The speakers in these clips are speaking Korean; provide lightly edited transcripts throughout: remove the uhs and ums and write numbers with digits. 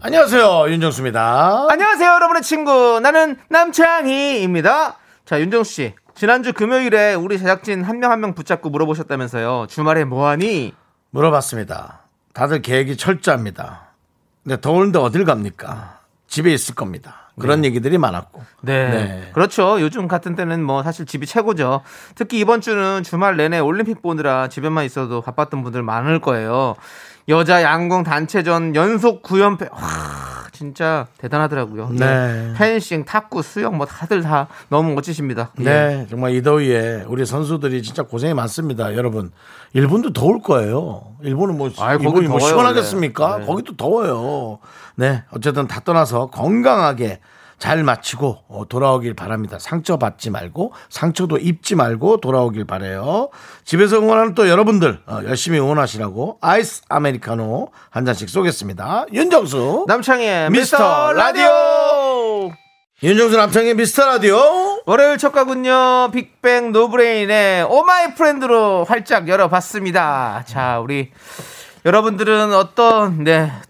안녕하세요, 윤정수입니다. 안녕하세요, 여러분의 친구 나는 남창희입니다. 자, 윤정수씨, 지난주 금요일에 우리 제작진 한 명 붙잡고 물어보셨다면서요. 주말에 뭐하니? 물어봤습니다. 다들 계획이 철저합니다. 근데 더운데 어딜 갑니까? 집에 있을 겁니다. 그런 얘기들이 많았고. 네. 그렇죠. 요즘 같은 때는 뭐 사실 집이 최고죠. 특히 이번 주는 주말 내내 올림픽 보느라 집에만 있어도 바빴던 분들 많을 거예요. 여자 양궁 단체전 연속 9연패. 와, 진짜 대단하더라고요. 네. 펜싱, 탁구, 수영 뭐 다들 다 너무 멋지십니다. 네. 예. 정말 이 더위에 우리 선수들이 진짜 고생이 많습니다. 여러분, 일본도 더울 거예요. 일본은 뭐, 아이, 일본이 더워요, 뭐 시원하겠습니까? 네. 거기도 더워요. 네. 어쨌든 다 떠나서 건강하게 잘 마치고 돌아오길 바랍니다. 상처 받지 말고, 상처도 입지 말고 돌아오길 바래요. 집에서 응원하는 또 여러분들 열심히 응원하시라고 아이스 아메리카노 한 잔씩 쏘겠습니다. 윤정수 남창희의 미스터 라디오. 윤정수 남창희의 미스터 라디오. 월요일 첫 가군요, 빅뱅 노브레인의 오마이 프렌드로 활짝 열어봤습니다. 자, 우리 여러분들은 어떤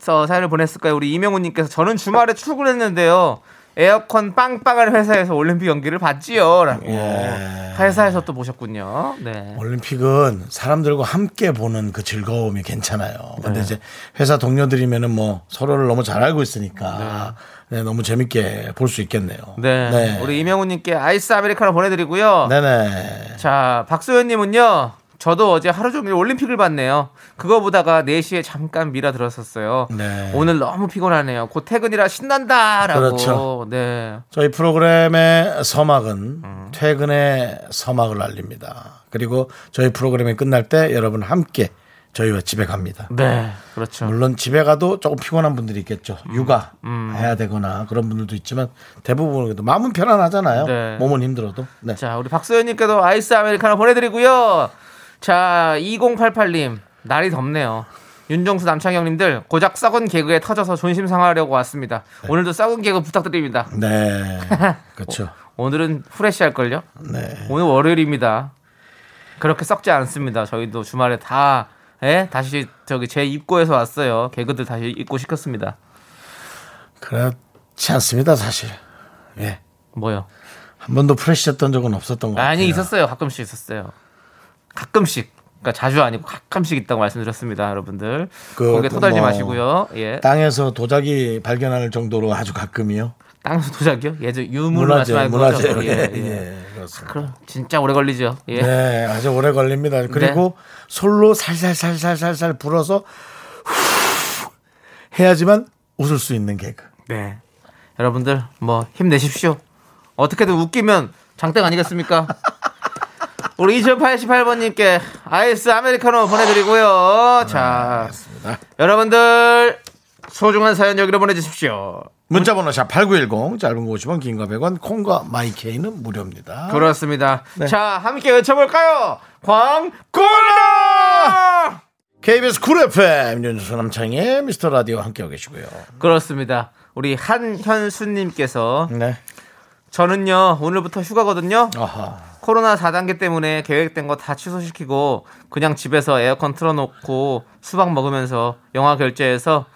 사연을 보냈을까요? 우리 이명훈님께서, 저는 주말에 출근했는데요, 에어컨 빵빵한 회사에서 올림픽 연기를 봤지요, 라고. 예. 회사에서 또 보셨군요. 네. 올림픽은 사람들과 함께 보는 그 즐거움이 괜찮아요. 근데 이제 회사 동료들이면은 뭐 서로를 너무 잘 알고 있으니까 네, 너무 재밌게 볼 수 있겠네요. 네. 우리 이명훈님께 아이스 아메리카노 보내드리고요. 네네. 자, 박소연님은요, 저도 어제 하루 종일 올림픽을 봤네요. 그거 보다가 4시에 잠깐 미라 들었었어요. 네. 오늘 너무 피곤하네요. 곧 퇴근이라 신난다라고. 그렇죠. 네. 저희 프로그램의 서막은 퇴근의 서막을 알립니다. 그리고 저희 프로그램이 끝날 때 여러분 함께 저희와 집에 갑니다. 네, 그렇죠. 물론 집에 가도 조금 피곤한 분들이 있겠죠. 육아 해야 되거나 그런 분들도 있지만 대부분은 그래도 마음은 편안하잖아요. 네. 몸은 힘들어도. 네. 자, 우리 박소연님께도 아이스 아메리카노 보내드리고요. 자, 2088님, 날이 덥네요. 윤정수 남창형님들 고작 썩은 개그에 터져서 존심 상하려고 왔습니다. 네. 오늘도 썩은 개그 부탁드립니다. 네, 그렇죠. 오늘은 프레시할걸요? 네. 오늘 월요일입니다. 그렇게 썩지 않습니다. 저희도 주말에 다 다시 저기 제 입고해서 왔어요. 개그들 다시 입고 시켰습니다. 그렇지 않습니다, 사실. 예. 뭐요? 한 번도 프레시했던 적은 없었던 것 같아요. 있었어요. 가끔씩 있었어요. 가끔씩, 그러니까 자주 아니고 가끔씩 있다고 말씀드렸습니다, 여러분들. 거기에 토달지 마시고요. 예. 땅에서 도자기 발견할 정도로 아주 가끔이요. 땅에서 도자기요? 유물을 말씀하는 거죠. 문화재. 예. 그렇습니다. 그럼 진짜 오래 걸리죠. 예. 네, 아주 오래 걸립니다. 그리고 솔로 살살 불어서 후 해야지만 웃을 수 있는 개그. 네, 여러분들 뭐 힘내십시오. 어떻게든 웃기면 장땡 아니겠습니까? 우리 2088번님께 아이스 아메리카노 보내드리고요. 자, 알겠습니다. 여러분들 소중한 사연 여기로 보내주십시오. 문자번호 샵 8910, 짧은 거 50원, 긴거 100원, 콩과 마이케이는 무료입니다. 그렇습니다. 네. 자, 함께 외쳐볼까요? 광고라! KBS 쿨 FM, 윤수 남창의 미스터 라디오 함께하고 계시고요. 그렇습니다. 우리 한현수님께서, 네, 저는요 오늘부터 휴가거든요. 아하. 코로나 4단계 때문에 계획된 거 다 취소시키고 그냥 집에서 에어컨 틀어놓고 수박 먹으면서 영화 결제해서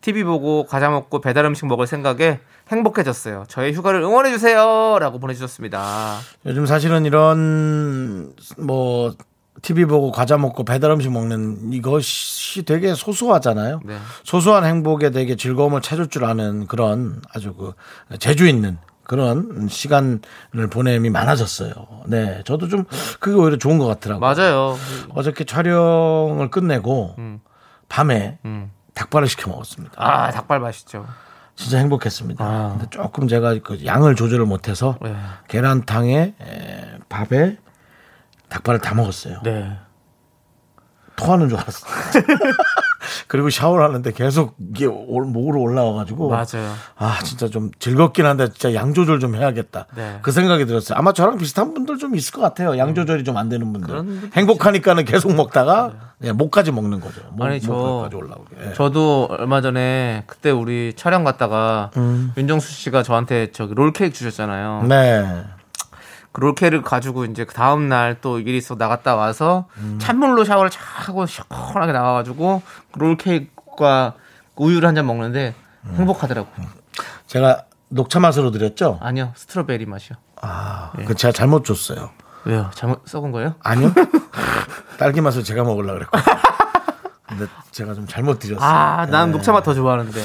TV 보고 과자 먹고 배달 음식 먹을 생각에 행복해졌어요. 저의 휴가를 응원해주세요, 라고 보내주셨습니다. 요즘 사실은 이런 뭐 TV 보고 과자 먹고 배달 음식 먹는 이것이 되게 소소하잖아요. 네. 소소한 행복에 되게 즐거움을 찾을 줄 아는 그런 아주 그 재주 있는 그런 시간을 보냄이 많아졌어요. 네, 저도 좀 그게 오히려 좋은 것 같더라고요. 맞아요. 어저께 촬영을 끝내고 밤에 닭발을 시켜 먹었습니다. 아, 닭발 맛있죠. 진짜 행복했습니다. 근데 조금 제가 그 양을 조절을 못해서 계란탕에 밥에 닭발을 다 먹었어요. 네. 토하는 줄 알았어요. 그리고 샤워를 하는데 계속 이게 목으로 올라와가지고. 맞아요. 아, 진짜 좀 즐겁긴 한데 진짜 양 조절 좀 해야겠다. 네. 그 생각이 들었어요. 아마 저랑 비슷한 분들 좀 있을 것 같아요. 양 조절이 좀 안 되는 분들. 행복하니까는 계속 먹다가 네. 네, 목까지 먹는 거죠. 아니, 목까지 올라오게. 네. 저도 얼마 전에 그때 우리 촬영 갔다가 윤정수 씨가 저한테 저기 롤케이크 주셨잖아요. 네. 그 롤케를 가지고 이제 그 다음날 또 일이 있어 나갔다 와서 찬물로 샤워를 쫙 하고 시원하게 나와가지고 롤케이크와 우유를 한잔 먹는데 행복하더라고요. 제가 녹차 맛으로 드렸죠? 아니요. 스트로베리 맛이요. 아, 예. 그 제가 잘못 줬어요. 왜요? 잘못 썩은 거예요? 아니요. 딸기 맛을 제가 먹으려고 그랬거든요. 근데 제가 좀 잘못 드렸어요. 아, 난 네. 녹차 맛 더 좋아하는데.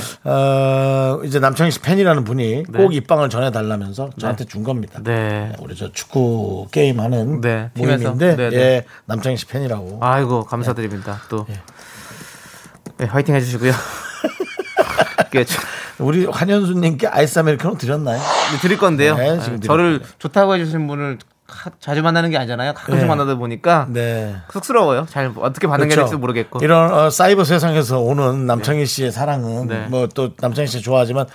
이제 남창희 씨 팬이라는 분이 네. 꼭 입방을 전해달라면서 저한테 준 겁니다. 네. 우리 저 축구 게임 하는 네. 모임인데 네, 네. 예, 남창희 씨 팬이라고. 아이고 감사드립니다. 예. 또 예. 네, 화이팅 해주시고요. 우리 한현수님께 아이스 아메리카노 드렸나요? 네, 드릴 건데요. 네, 지금 저를 좋다고 해주신 분을. 자주 만나는 게 아니잖아요. 가끔씩 네. 만나다 보니까 네. 쑥스러워요. 잘 어떻게 반응해야 그렇죠. 될지 모르겠고. 이런 사이버 세상에서 오는 남창희 씨의 사랑은 네. 뭐 또 남창희 씨 좋아하지만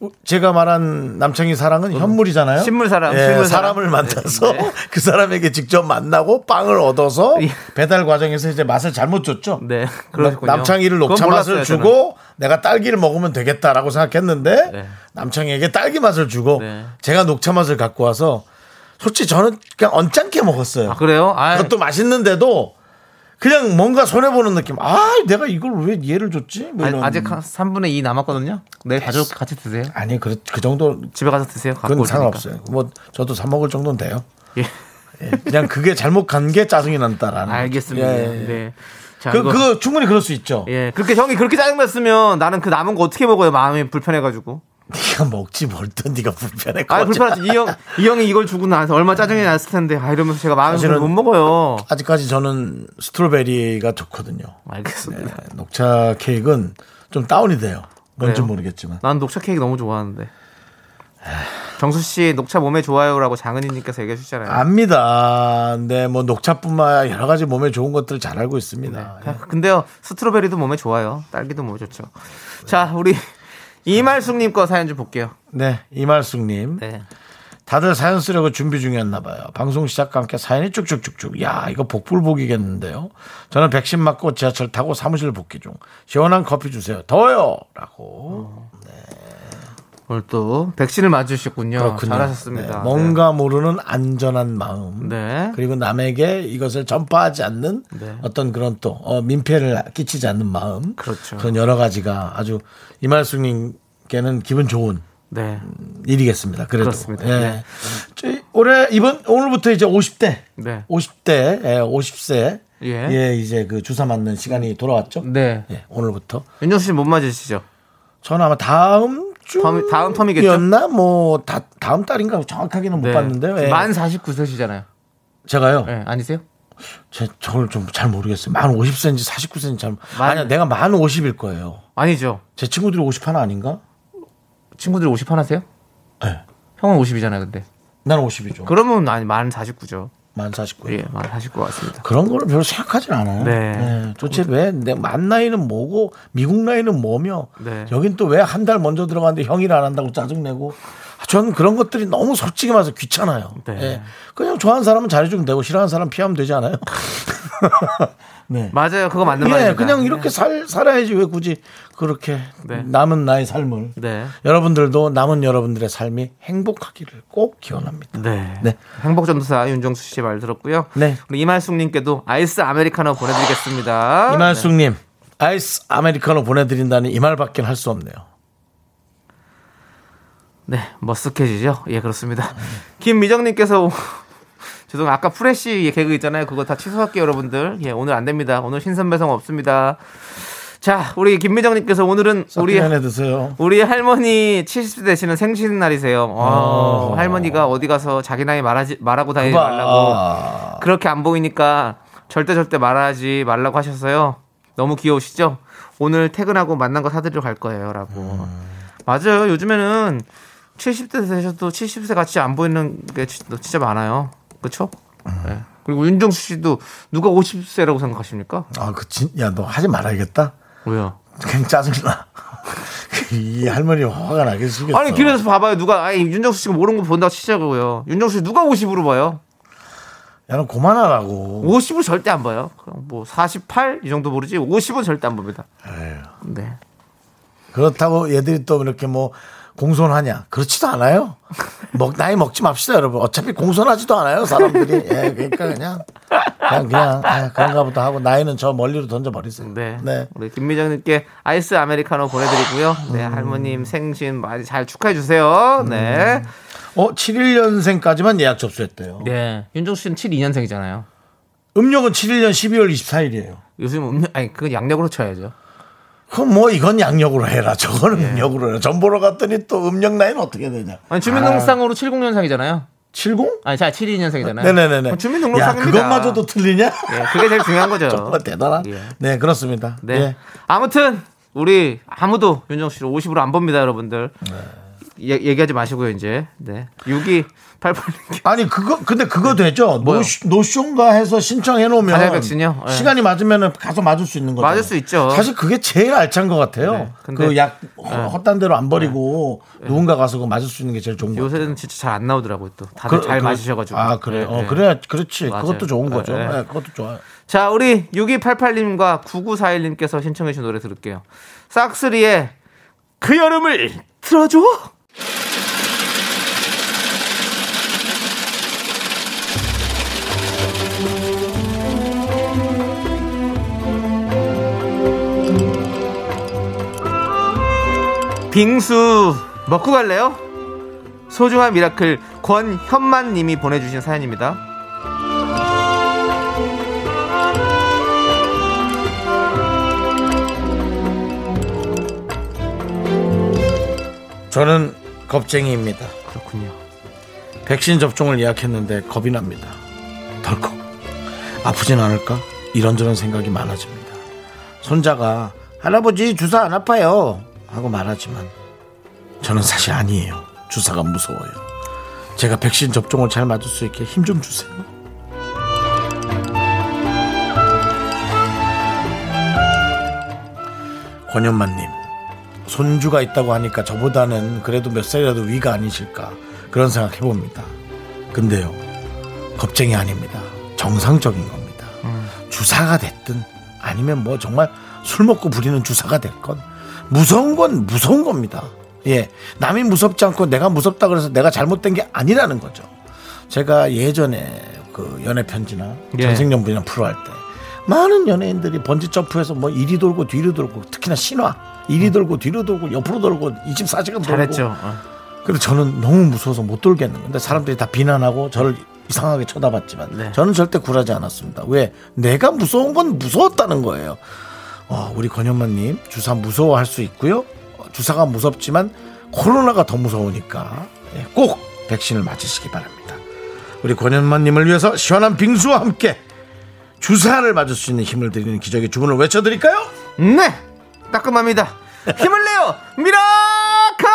네. 제가 말한 남창희 사랑은 현물이잖아요. 신물사랑. 예, 사람을 만나서 네. 그 사람에게 직접 만나고 빵을 얻어서 예. 배달 과정에서 이제 맛을 잘못 줬죠. 네, 그렇군요. 남창희를 녹차 맛을 주고 저는. 내가 딸기를 먹으면 되겠다라고 생각했는데 네. 남창희에게 딸기 맛을 주고 네. 제가 녹차 맛을 갖고 와서 솔직히 저는 그냥 언짢게 먹었어요. 아, 그래요? 아이. 그것도 맛있는데도 그냥 뭔가 손해보는 느낌. 아, 내가 이걸 왜 얘를 줬지? 뭐 이런. 아직 3분의 2 남았거든요. 내일 가족 같이 드세요. 아니, 그 정도. 집에 가서 드세요. 그건 상관없어요. 뭐, 저도 사먹을 정도는 돼요. 예. 예. 그냥 그게 잘못 간 게 짜증이 난다라는. 알겠습니다. 예. 네. 자, 그거 충분히 그럴 수 있죠. 예. 그렇게 형이 그렇게 짜증났으면 나는 그 남은 거 어떻게 먹어요? 마음이 불편해가지고. 네가 먹지 뭘든 네가 불편해. 아, 불편하지. 이 형이 이걸 주고 나서 얼마 짜증이 났을 텐데. 아, 이러면서 제가 마음을 못 먹어요. 아직까지 저는 스트로베리가 좋거든요. 알겠습니다. 네, 녹차 케이크는 좀 다운이 돼요. 뭔지 모르겠지만. 난 녹차 케이크 너무 좋아하는데. 정수 씨 녹차 몸에 좋아요라고 장은이님께서 얘기해 주시잖아요. 압니다. 근데 뭐 녹차뿐만 여러 가지 몸에 좋은 것들을 잘 알고 있습니다. 네. 근데요 스트로베리도 몸에 좋아요. 딸기도 몸에 좋죠. 네. 자, 우리. 이말숙님 거 사연 좀 볼게요. 네, 이말숙님. 네. 다들 사연 쓰려고 준비 중이었나 봐요. 방송 시작과 함께 사연이 쭉쭉쭉쭉. 야, 이거 복불복이겠는데요. 저는 백신 맞고 지하철 타고 사무실 복귀 중. 시원한 커피 주세요. 더워요.라고. 네. 오늘 또 백신을 맞으셨군요. 그렇군요. 잘하셨습니다. 네, 뭔가 네. 모르는 안전한 마음. 네. 그리고 남에게 이것을 전파하지 않는 네. 어떤 그런 또 민폐를 끼치지 않는 마음. 그렇죠. 그런 여러 가지가 아주 이말숙님께는 기분 좋은 네. 일이겠습니다. 그래도. 그렇습니다. 네. 네. 올해 이번 오늘부터 이제 50대, 네. 50대, 50세. 예, 이제 그 주사 맞는 시간이 돌아왔죠. 네. 예, 오늘부터. 윤정수 씨 못 맞으시죠? 저는 아마 다음 텀이겠죠? 뭐 다음 달인가 정확하게는 네. 못 봤는데요. 예. 만 49세시잖아요. 제가요? 네, 아니세요? 저를 좀 잘 모르겠어요. 만 50세인지 49세인지 잘 아니야, 내가 만 50일 거예요. 아니죠. 제 친구들이 50 하나 아닌가? 친구들이 50 하나세요? 네. 형은 50이잖아요, 근데. 나는 50이죠. 그러면 아니 만 49죠. 만 49. 예, 만 49 같습니다. 그런 거를 별로 생각하진 않아요. 네. 네. 도대체 왜 내 만 나이는 뭐고 미국 나이는 뭐며 네. 여긴 또 왜 한 달 먼저 들어갔는데 형이를 안 한다고 짜증내고 저는 그런 것들이 너무 솔직히 말해서 귀찮아요. 네. 네. 그냥 좋아하는 사람은 잘해주면 되고 싫어하는 사람 피하면 되지 않아요? 네. 맞아요. 그거 맞는 예, 말입니다. 그냥 이렇게 살아야지 왜 굳이 그렇게 네. 남은 나의 삶을 네. 여러분들도 남은 여러분들의 삶이 행복하기를 꼭 기원합니다. 네. 네. 행복전도사 윤정수 씨 말 들었고요. 네. 우리 이말숙님께도 아이스 아메리카노 보내드리겠습니다. 이말숙님 네. 아이스 아메리카노 보내드린다는 이 말밖에 할 수 없네요. 네, 머쓱해지죠. 예, 그렇습니다. 김미정님께서 죄송 아까 프레쉬 개그 있잖아요. 그거 다 취소할게요, 여러분들. 예, 오늘 안 됩니다. 오늘 신선배송 없습니다. 자, 우리 김미정님께서 오늘은 우리 할머니 70세 되시는 생신날이세요. 할머니가 어디 가서 자기 나이 말하고 다니지 말라고 그렇게 안 보이니까 절대 말하지 말라고 하셨어요. 너무 귀여우시죠? 오늘 퇴근하고 맛난 거 사드리러 갈 거예요라고. 맞아요. 요즘에는 70대 되셔도 70세 같이 안 보이는 게 진짜 많아요. 그렇죠? 네. 그리고 윤정수 씨도 누가 50세라고 생각하십니까? 아, 야, 너 하지 말아야겠다. 왜요? 그냥 짜증나. 이 할머니 화가 나겠습니까? 아니 길에서 봐봐요. 누가 아니 윤정수 씨가 모르는 거 본다고 치자고요. 윤정수 씨 누가 50으로 봐요? 야는 그만하라고. 50을 절대 안 봐요. 그럼 뭐 48 이 정도 모르지 50은 절대 안 봅니다. 에휴. 네. 그렇다고 얘들이 또 이렇게 뭐 공손하냐? 그렇지도 않아요. 나이 먹지 맙시다 여러분. 어차피 공손하지도 않아요 사람들이. 예, 그러니까 그냥 아, 그런가 보다 하고 나이는 저 멀리로 던져버리세요. 네. 네. 우리 김미정님께 아이스 아메리카노 보내드리고요. 네, 할머님 생신 많이 잘 축하해 주세요. 네. 71년생까지만 예약 접수했대요. 네. 윤종수 씨는 72년생이잖아요. 음력은 71년 12월 24일이에요. 요즘 음력 아니 그건 양력으로 쳐야죠. 그럼 뭐 이건 양력으로 해라 저건 음력으로 해라 전 보러 갔더니 또 음력 나이는 어떻게 되냐. 아니 주민등록상으로 70년생이잖아요 70? 아니 자 72년생이잖아요 네네네네. 주민등록상입니다. 그것마저도 틀리냐. 네, 그게 제일 중요한 거죠. 정말 대단한. 예. 네 그렇습니다. 네. 예. 아무튼 우리 아무도 윤정씨를 50으로 안 봅니다 여러분들. 네. 얘기하지 마시고요 이제. 네. 6288 아니 그거 근데 그거 되죠. 노쇼인가 해서 신청해 놓으면 간의 백신이요? 네. 시간이 맞으면 가서 맞을 수 있는 거죠. 맞을 수 있죠. 사실 그게 제일 알찬 것 같아요. 네. 근데 그 약 헛단 대로 안 버리고 네. 누군가 가서 그 맞을 수 있는 게 제일 좋은 거예요. 요새는 진짜 잘 안 나오더라고요. 또 다들 잘 맞으셔가지고. 아 그래. 네. 그래야 그렇지. 맞아요. 그것도 좋은 거죠. 네. 네. 그것도 좋아요. 자 우리 6288님과 9941님께서 신청해 주신 노래 들을게요. 싹쓰리의 그 여름을 틀어줘. 빙수 먹고 갈래요? 소중한 미라클 권현만 님이 보내주신 사연입니다. 저는 겁쟁이입니다. 그렇군요. 백신 접종을 예약했는데 겁이 납니다. 덜컥. 아프진 않을까? 이런저런 생각이 많아집니다. 손자가 할아버지 주사 안 아파요 하고 말하지만 저는 사실 아니에요. 주사가 무서워요. 제가 백신 접종을 잘 맞을 수 있게 힘 좀 주세요. 권현만님 손주가 있다고 하니까 저보다는 그래도 몇 살이라도 위가 아니실까 그런 생각 해봅니다. 근데요 겁쟁이 아닙니다. 정상적인 겁니다. 주사가 됐든 아니면 뭐 정말 술 먹고 부리는 주사가 됐건 무서운 건 무서운 겁니다. 예, 남이 무섭지 않고 내가 무섭다 그래서 내가 잘못된 게 아니라는 거죠. 제가 예전에 그 연애 편지나 예. 전생연분이나 프로 할 때 많은 연예인들이 번지 점프해서 뭐 이리 돌고 뒤로 돌고 특히나 신화 이리 돌고 뒤로 돌고 옆으로 돌고 24시간 돌고 잘했죠. 그래서 저는 너무 무서워서 못 돌겠는 건데 사람들이 다 비난하고 저를 이상하게 쳐다봤지만 네. 저는 절대 굴하지 않았습니다. 왜? 내가 무서운 건 무서웠다는 거예요. 우리 권현만님 주사 무서워할 수 있고요. 주사가 무섭지만 코로나가 더 무서우니까 꼭 백신을 맞으시기 바랍니다. 우리 권현만님을 위해서 시원한 빙수와 함께 주사를 맞을 수 있는 힘을 드리는 기적의 주문을 외쳐드릴까요? 네, 따끔합니다. 힘을 내요, 미라클,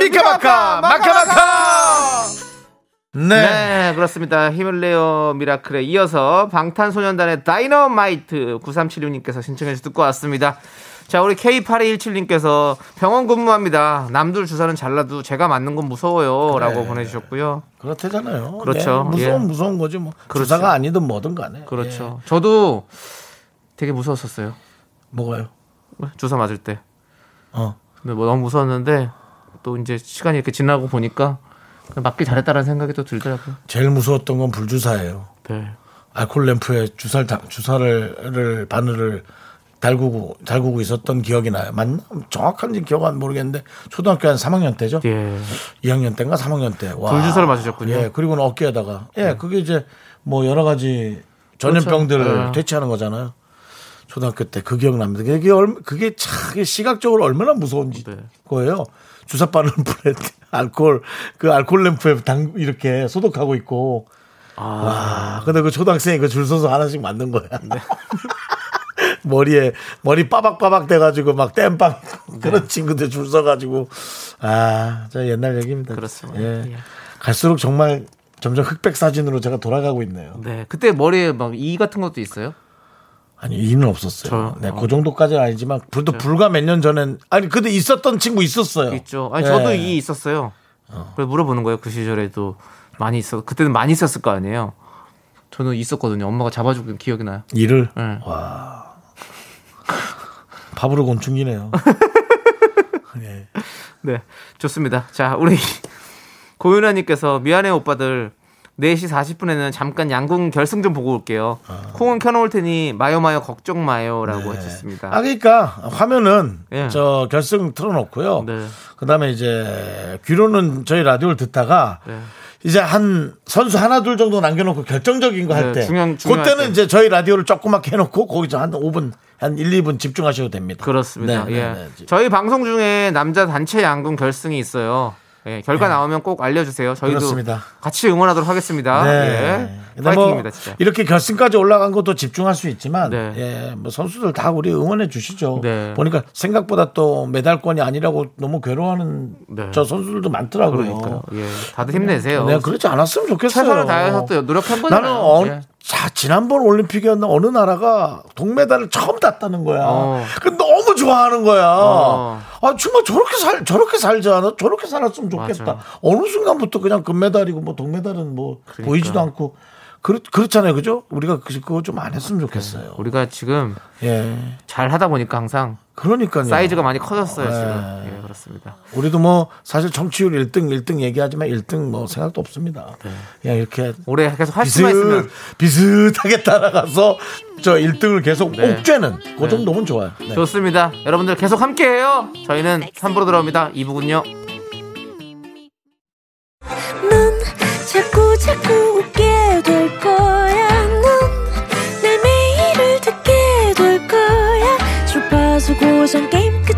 미카마카, 마카마카. 네. 네 그렇습니다. 힘을 내요 미라클에 이어서 방탄소년단의 다이너마이트 9376님께서 신청해서 듣고 왔습니다. 자 우리 K8217님께서 병원 근무합니다. 남들 주사는 잘라도 제가 맞는 건 무서워요 그래. 라고 보내주셨고요. 그렇다잖아요. 그렇죠. 네, 무서운 예. 무서운 거지 뭐. 그렇죠. 주사가 아니든 뭐든 간에. 그렇죠. 예. 저도 되게 무서웠었어요. 뭐가요? 주사 맞을 때 근데 뭐 너무 무서웠는데 또 이제 시간이 이렇게 지나고 보니까 맞길 잘했다라는 생각이 또 들더라고요. 제일 무서웠던 건 불주사예요. 네. 알코올 램프에 주사를 바늘을 달구고 있었던 기억이 나요. 맞나? 정확한지 기억은 모르겠는데 초등학교 한 3학년 때죠. 예. 2학년 때인가 3학년 때. 와. 불주사를 맞으셨군요. 예. 그리고는 어깨에다가 예. 네. 그게 이제 뭐 여러 가지 전염병들을 그렇죠. 네. 퇴치하는 거잖아요. 초등학교 때 그 기억납니다. 그게 참 시각적으로 얼마나 무서운지 네. 거예요. 주사바늘 불에 알코올 램프에 이렇게 소독하고 있고. 와, 근데 그 초등학생이 그 줄 서서 하나씩 만든 거야. 네. 머리 빠박빠박 돼가지고 막 땜빵 네. 그런 친구들 줄 서가지고. 아, 저 옛날 얘기입니다. 그렇습니다. 예. 갈수록 정말 점점 흑백 사진으로 제가 돌아가고 있네요. 네, 그때 머리에 막 이 같은 것도 있어요? 아니 일은 없었어요. 네, 그 정도까지는 아니지만 그래도 네. 불과 몇 년 전엔 아니 근데 있었던 친구 있었어요. 있죠. 아니 네. 저도 이 있었어요. 그래서 물어보는 거예요. 그 시절에도 많이 있었. 그때는 많이 있었을 거 아니에요. 저는 있었거든요. 엄마가 잡아주던 기억이 나요. 일을. 네. 와. 밥으로 곤충이네요. 네. 네, 좋습니다. 자, 우리 고윤아님께서 미안해 오빠들. 4시 40분에는 잠깐 양궁 결승 좀 보고 올게요. 콩은 켜놓을 테니 마요마요 걱정 마요라고 네. 하셨습니다. 아 그러니까 화면은 네. 저 결승 틀어놓고요. 네. 그다음에 이제 귀로는 저희 라디오를 듣다가 네. 이제 한 선수 하나 둘 정도 남겨놓고 결정적인 거 할 때 네, 그때는 때. 이제 저희 라디오를 조그맣게 해놓고 거기서 한 5분 한 1, 2분 집중하셔도 됩니다. 그렇습니다. 네, 예. 네. 저희 방송 중에 남자 단체 양궁 결승이 있어요. 네, 결과 네. 나오면 꼭 알려주세요. 저희도 그렇습니다. 같이 응원하도록 하겠습니다. 네. 예. 파이팅입니다, 진짜. 이렇게 결승까지 올라간 것도 집중할 수 있지만, 네. 예, 뭐 선수들 다 우리 응원해 주시죠. 네. 보니까 생각보다 또 메달권이 아니라고 너무 괴로워하는 네. 저 선수들도 많더라고요. 그러니까요. 예. 다들 힘내세요. 네, 그렇지 않았으면 좋겠어요. 최선을 다해서 또 노력한 거잖아요. 나는 예. 자, 지난번 올림픽이었나 어느 나라가 동메달을 처음 땄다는 거야. 그 너무 좋아하는 거야. 아, 정말 저렇게 살지 않아? 저렇게 살았으면 좋겠다. 맞아. 어느 순간부터 그냥 금메달이고 뭐 동메달은 뭐 그러니까. 보이지도 않고 그렇잖아요, 그죠? 우리가 그거 좀 안 했으면 좋겠어요. 우리가 지금 예. 잘 하다 보니까 항상. 그러니까요. 사이즈가 많이 커졌어요, 지금. 네. 예, 그렇습니다. 우리도 뭐 사실 청취율 1등 얘기하지만 1등 뭐 생각도 없습니다. 네. 그냥 이렇게 올해 계속 할 수만 있으면 비슷하게 따라가서 저 1등을 계속 옥죄는 네. 그 정도면 네. 좋아요. 네. 좋습니다. 여러분들 계속 함께해요. 저희는 3부로 돌아옵니다. 2부군요. 넌 자꾸 웃게 될 거야. 넌내 매일을 듣게 될 거야. 주파수 고정 게임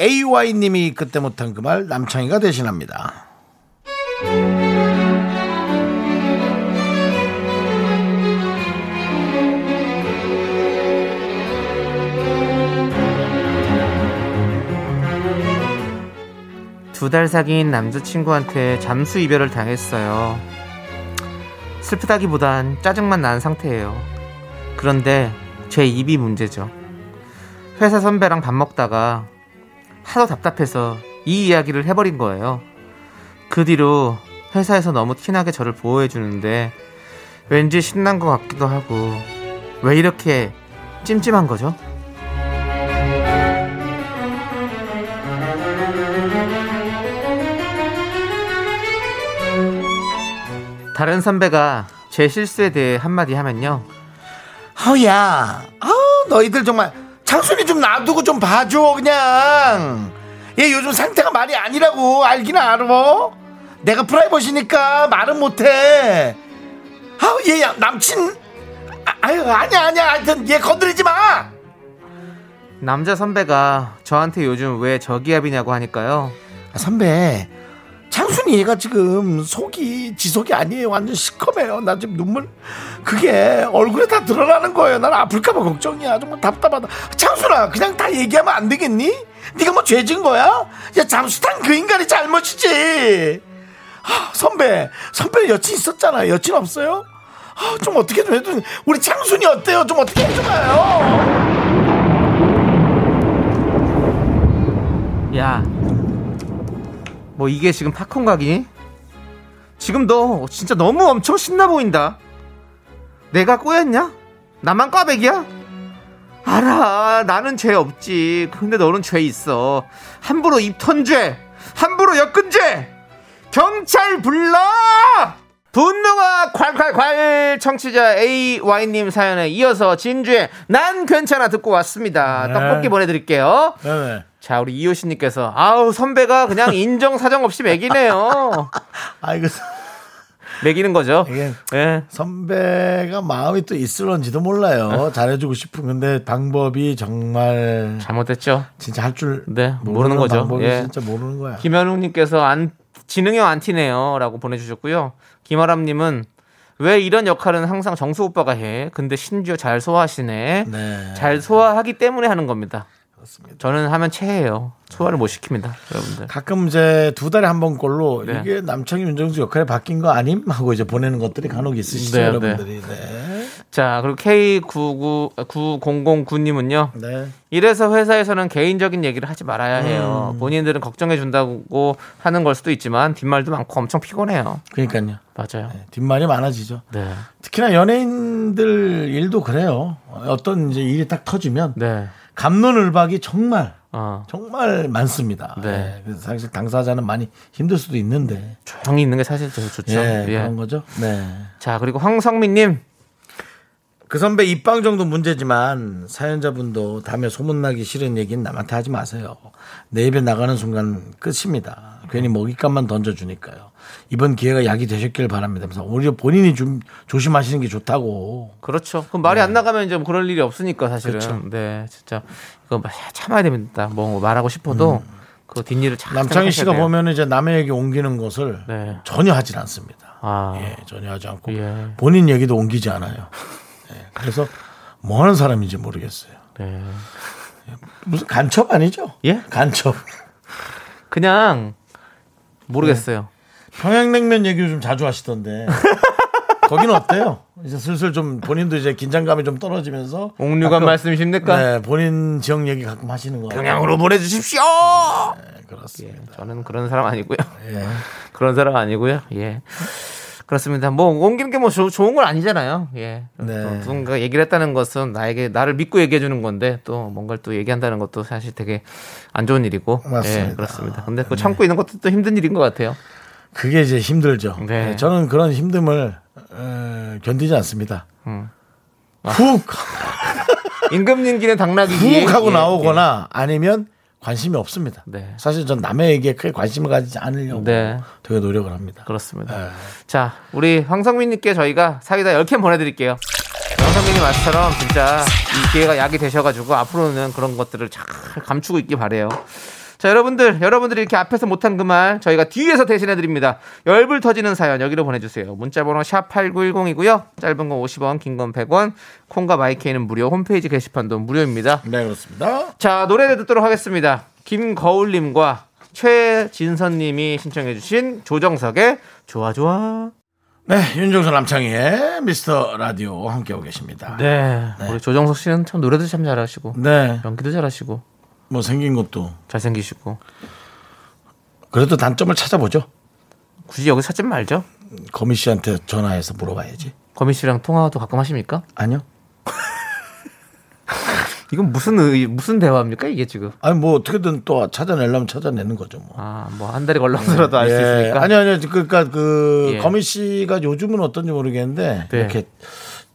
AY님이 그때 못한 그 말 남창이가 대신합니다. 두 달 사귄 남자친구한테 잠수 이별을 당했어요. 슬프다기보단 짜증만 난 상태예요. 그런데 제 입이 문제죠. 회사 선배랑 밥 먹다가 하도 답답해서 이 이야기를 해버린 거예요. 그 뒤로 회사에서 너무 티나게 저를 보호해주는데 왠지 신난 것 같기도 하고 왜 이렇게 찜찜한 거죠? 다른 선배가 제 실수에 대해 한마디 하면요. 허야, 너희들 정말 창순이 좀 놔두고 좀 봐줘 그냥. 얘 요즘 상태가 말이 아니라고 알긴 알아. 내가 프라이버시니까 말은 못해. 얘 남친 아니야 하여튼 얘 건드리지 마. 남자 선배가 저한테 요즘 왜 저기압이냐고 하니까요. 선배 창순이 얘가 지금 속이 지속이 아니에요. 완전 시커매요. 나 지금 눈물 그게 얼굴에 다 드러나는 거예요. 난 아플까봐 걱정이야. 정말 답답하다. 창순아 그냥 다 얘기하면 안 되겠니? 네가 뭐 죄 지은 거야? 야 잠수 탄 그 인간이 잘못이지. 선배 여친 있었잖아. 여친 없어요? 좀 어떻게 좀 해도 우리 창순이 어때요? 좀 어떻게 해줘봐요. 야 뭐 이게 지금 팝콘 각이니? 지금 너 진짜 너무 엄청 신나 보인다. 내가 꼬였냐? 나만 꽈배기야? 알아 나는 죄 없지. 근데 너는 죄 있어. 함부로 입턴죄, 함부로 엮은죄. 경찰 불러. 분노가 콸콸콸. 청취자 AY님 사연에 이어서 진주의 난 괜찮아 듣고 왔습니다. 네. 떡볶이 보내드릴게요. 네. 자 우리 이효신님께서 아우 선배가 그냥 인정 사정 없이 매기네요. 아 이거 매기는 거죠. 이게 네. 선배가 마음이 또 있을런지도 몰라요. 잘해주고 싶은 근데 방법이 정말 잘못됐죠. 진짜 할 줄 네, 모르는 거죠. 예. 진짜 모르는 거야. 김현웅님께서 안 지능형 안티네요라고 보내주셨고요. 김아람님은 왜 이런 역할은 항상 정수 오빠가 해? 근데 심지어 잘 소화하시네. 네. 잘 소화하기 때문에 하는 겁니다. 그렇습니다. 저는 하면 체해요. 소화를 못 시킵니다, 여러분들. 가끔 이제 두 달에 한 번꼴로 네. 이게 남창희 윤정수 역할에 바뀐 거 아님? 하고 이제 보내는 것들이 간혹 있으시죠, 네, 여러분들이. 네. 네. 자, 그리고 K99009님은요. 네. 이래서 회사에서는 개인적인 얘기를 하지 말아야 해요. 본인들은 걱정해 준다고 하는 걸 수도 있지만 뒷말도 많고 엄청 피곤해요. 그러니까요. 맞아요. 네, 뒷말이 많아지죠. 네. 특히나 연예인들 일도 그래요. 어떤 이제 일이 딱 터지면 네. 갑론을박이 정말 정말 많습니다. 네. 그래서 사실 당사자는 많이 힘들 수도 있는데 조용히 있는 게 사실 더 좋죠. 네, 예. 그런 거죠. 네. 자, 그리고 황성민님, 그 선배 입방 정도 문제지만 사연자분도 다음에 소문나기 싫은 얘기는 남한테 하지 마세요. 내 입에 나가는 순간 끝입니다. 괜히 먹잇감만 던져주니까요. 이번 기회가 약이 되셨길 바랍니다. 그래서 오히려 본인이 좀 조심하시는 게 좋다고. 그렇죠. 그럼 말이 네. 안 나가면 이제 뭐 그럴 일이 없으니까 사실은. 그렇죠. 네, 진짜 이거 참아야 됩니다. 뭐 말하고 싶어도 그 뒷일을 참. 남창희 씨가 보면 이제 남의 얘기 옮기는 것을 네. 전혀 하질 않습니다. 아. 예, 전혀 하지 않고 예. 본인 얘기도 옮기지 않아요. 그래서 뭐 하는 사람인지 모르겠어요. 네. 무슨 간첩 아니죠? 예? 간첩. 그냥 모르겠어요. 네. 평양냉면 얘기를 좀 자주 하시던데 거기는 어때요? 이제 슬슬 좀 본인도 이제 긴장감이 좀 떨어지면서 옥류관 말씀이십니까? 네, 본인 지역 얘기 가끔 하시는 거예요. 평양으로 보내주십시오. 네, 그렇습니다. 예, 저는 그런 사람 아니고요. 예. 그런 사람 아니고요. 예. 그렇습니다. 뭐 옮기는 게 뭐 좋은 건 아니잖아요. 예. 네. 누군가 얘기를 했다는 것은 나를 믿고 얘기해 주는 건데 또 뭔가를 또 얘기한다는 것도 사실 되게 안 좋은 일이고. 맞습니다. 예, 그렇습니다. 근데 또 참고 네. 있는 것도 또 힘든 일인 것 같아요. 그게 이제 힘들죠. 네. 저는 그런 힘듦을 견디지 않습니다. 아. 훅 임금님기는 당나귀 훅 하고 예, 나오거나 예. 아니면 관심이 없습니다. 네. 사실 전 남의 얘기에 크게 관심을 가지지 않으려고 네. 되게 노력을 합니다. 그렇습니다. 에. 자, 우리 황성민님께 저희가 사이다 10캔 보내드릴게요. 황성민님 말처럼 진짜 이 기회가 약이 되셔가지고 앞으로는 그런 것들을 잘 감추고 있기 바래요. 자, 여러분들이 이렇게 앞에서 못한 그 말 저희가 뒤에서 대신해드립니다. 열불 터지는 사연 여기로 보내주세요. 문자번호 샵8910이고요. 짧은 건 50원, 긴 건 100원. 콩과 마이케이는 무료, 홈페이지 게시판도 무료입니다. 네, 그렇습니다. 자, 노래를 듣도록 하겠습니다. 김거울님과 최진선님이 신청해 주신 조정석의 좋아좋아. 네, 윤정선 남창희의 미스터 라디오 함께하고 계십니다. 네, 네. 우리 조정석 씨는 참 노래도 참 잘하시고 네. 연기도 잘하시고 뭐 생긴 것도 잘생기시고. 그래도 단점을 찾아보죠. 굳이 여기 찾지 말죠. 거미 씨한테 전화해서 물어봐야지. 거미 씨랑 통화도 가끔 하십니까? 아니요. 이건 무슨 대화입니까 이게 지금? 아니 뭐 어떻게든 또 찾아내려면 찾아내는 거죠 뭐. 아, 뭐 한 달이 걸러서라도 알 수 예. 있으니까. 아니요 그러니까 그 예. 거미 씨가 요즘은 어떤지 모르겠는데 네. 이렇게.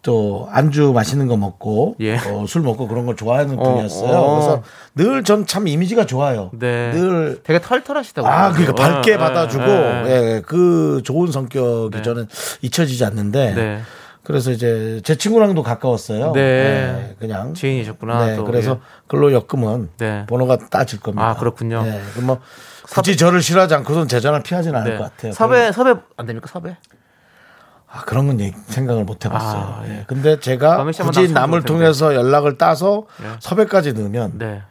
또 안주 맛있는 거 먹고 예. 술 먹고 그런 걸 좋아하는 분이었어요. 그래서 늘 전 참 이미지가 좋아요. 네. 늘 되게 털털하시다고. 아, 그러니까 밝게 받아주고 예, 그 좋은 성격이 네. 저는 잊혀지지 않는데 네. 그래서 이제 제 친구랑도 가까웠어요. 네, 네 그냥 지인이셨구나. 네, 또. 그래서 예. 글로 엮으면 네. 번호가 따질 겁니다. 아, 그렇군요. 네, 그럼 뭐 굳이 저를 싫어하지 않고선 제 전화 피하지는 않을 네. 것 같아요. 섭외 안 됩니까 섭외? 아, 그런 건 생각을 못 해봤어요. 아, 예. 근데 제가 굳이 남을 통해서 연락을 따서 예. 섭외까지 넣으면 네.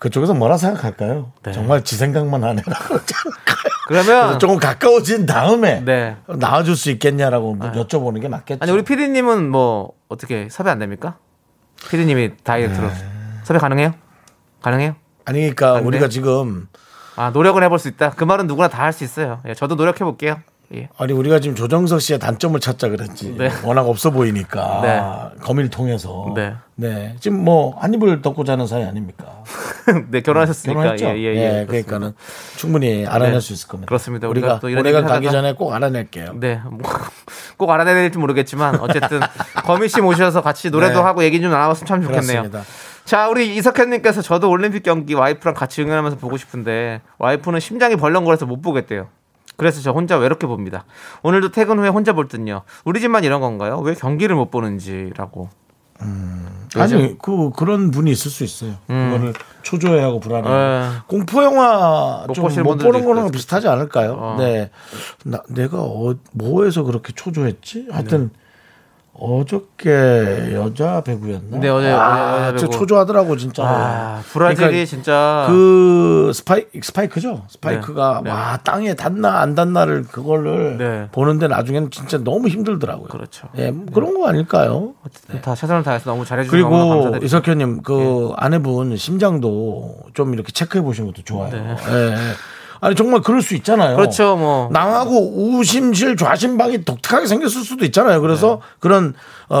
그쪽에서 뭐라 생각할까요? 네. 정말 지 생각만 안 해라 그러지 않을까요? 그러면 조금 가까워진 다음에 네. 나와줄 수 있겠냐라고 네. 여쭤보는 게 맞겠죠. 아니 우리 피디님은 뭐 어떻게 섭외 안 됩니까? 피디님이 다이렉트로 네. 섭외 가능해요? 가능해요? 아니 그러니까 우리가 지금 아 노력을 해볼 수 있다. 그 말은 누구나 다 할 수 있어요. 예, 저도 노력해 볼게요. 예. 아니 우리가 지금 조정석 씨의 단점을 찾자 그랬지 네. 워낙 없어 보이니까 네. 거미를 통해서 네. 네 지금 뭐 한 입을 덮고 자는 사이 아닙니까? 네 결혼하셨으니까 예예 예, 예, 예, 그러니까는 충분히 알아낼 네. 수 있을 겁니다. 그렇습니다. 우리가 또 이런 얘기를 가기 전에 꼭 알아낼게요. 네, 뭐, 꼭 알아내야 될지 모르겠지만 어쨌든 거미 씨 모셔서 같이 노래도 네. 하고 얘기 좀 나눠봤으면 참 좋겠네요. 그렇습니다. 자, 우리 이석현님께서 저도 올림픽 경기 와이프랑 같이 응원하면서 보고 싶은데 와이프는 심장이 벌렁거려서 못 보겠대요. 그래서 저 혼자 외롭게 봅니다. 오늘도 퇴근 후에 혼자 볼 땐요. 우리 집만 이런 건가요? 왜 경기를 못 보는지라고. 아니 그런 분이 있을 수 있어요. 그거를 초조해하고 불안해. 공포 영화 좀 못 보는 거랑 비슷하지 않을까요? 네, 내가 뭐해서 그렇게 초조했지? 하여튼 네. 어저께 여자 배구였나? 네, 어제 여자 배구. 초조하더라고 진짜. 브라질이 그러니까 진짜 그 스파이크죠. 스파이크가 네. 와 땅에 닿나 안 닿나를 그거를 네. 보는데 나중에는 진짜 너무 힘들더라고요. 그렇죠. 예, 네. 그런 거 아닐까요? 어쨌든 네. 다 최선을 다해서 너무 잘해주셔서 너무 감사드립니다. 그리고 이석현님 그 네. 아내분 심장도 좀 이렇게 체크해 보신 것도 좋아요. 네. 네. 아니 정말 그럴 수 있잖아요. 그렇죠, 뭐 남하고 우심실 좌심방이 독특하게 생겼을 수도 있잖아요. 그래서 네. 그런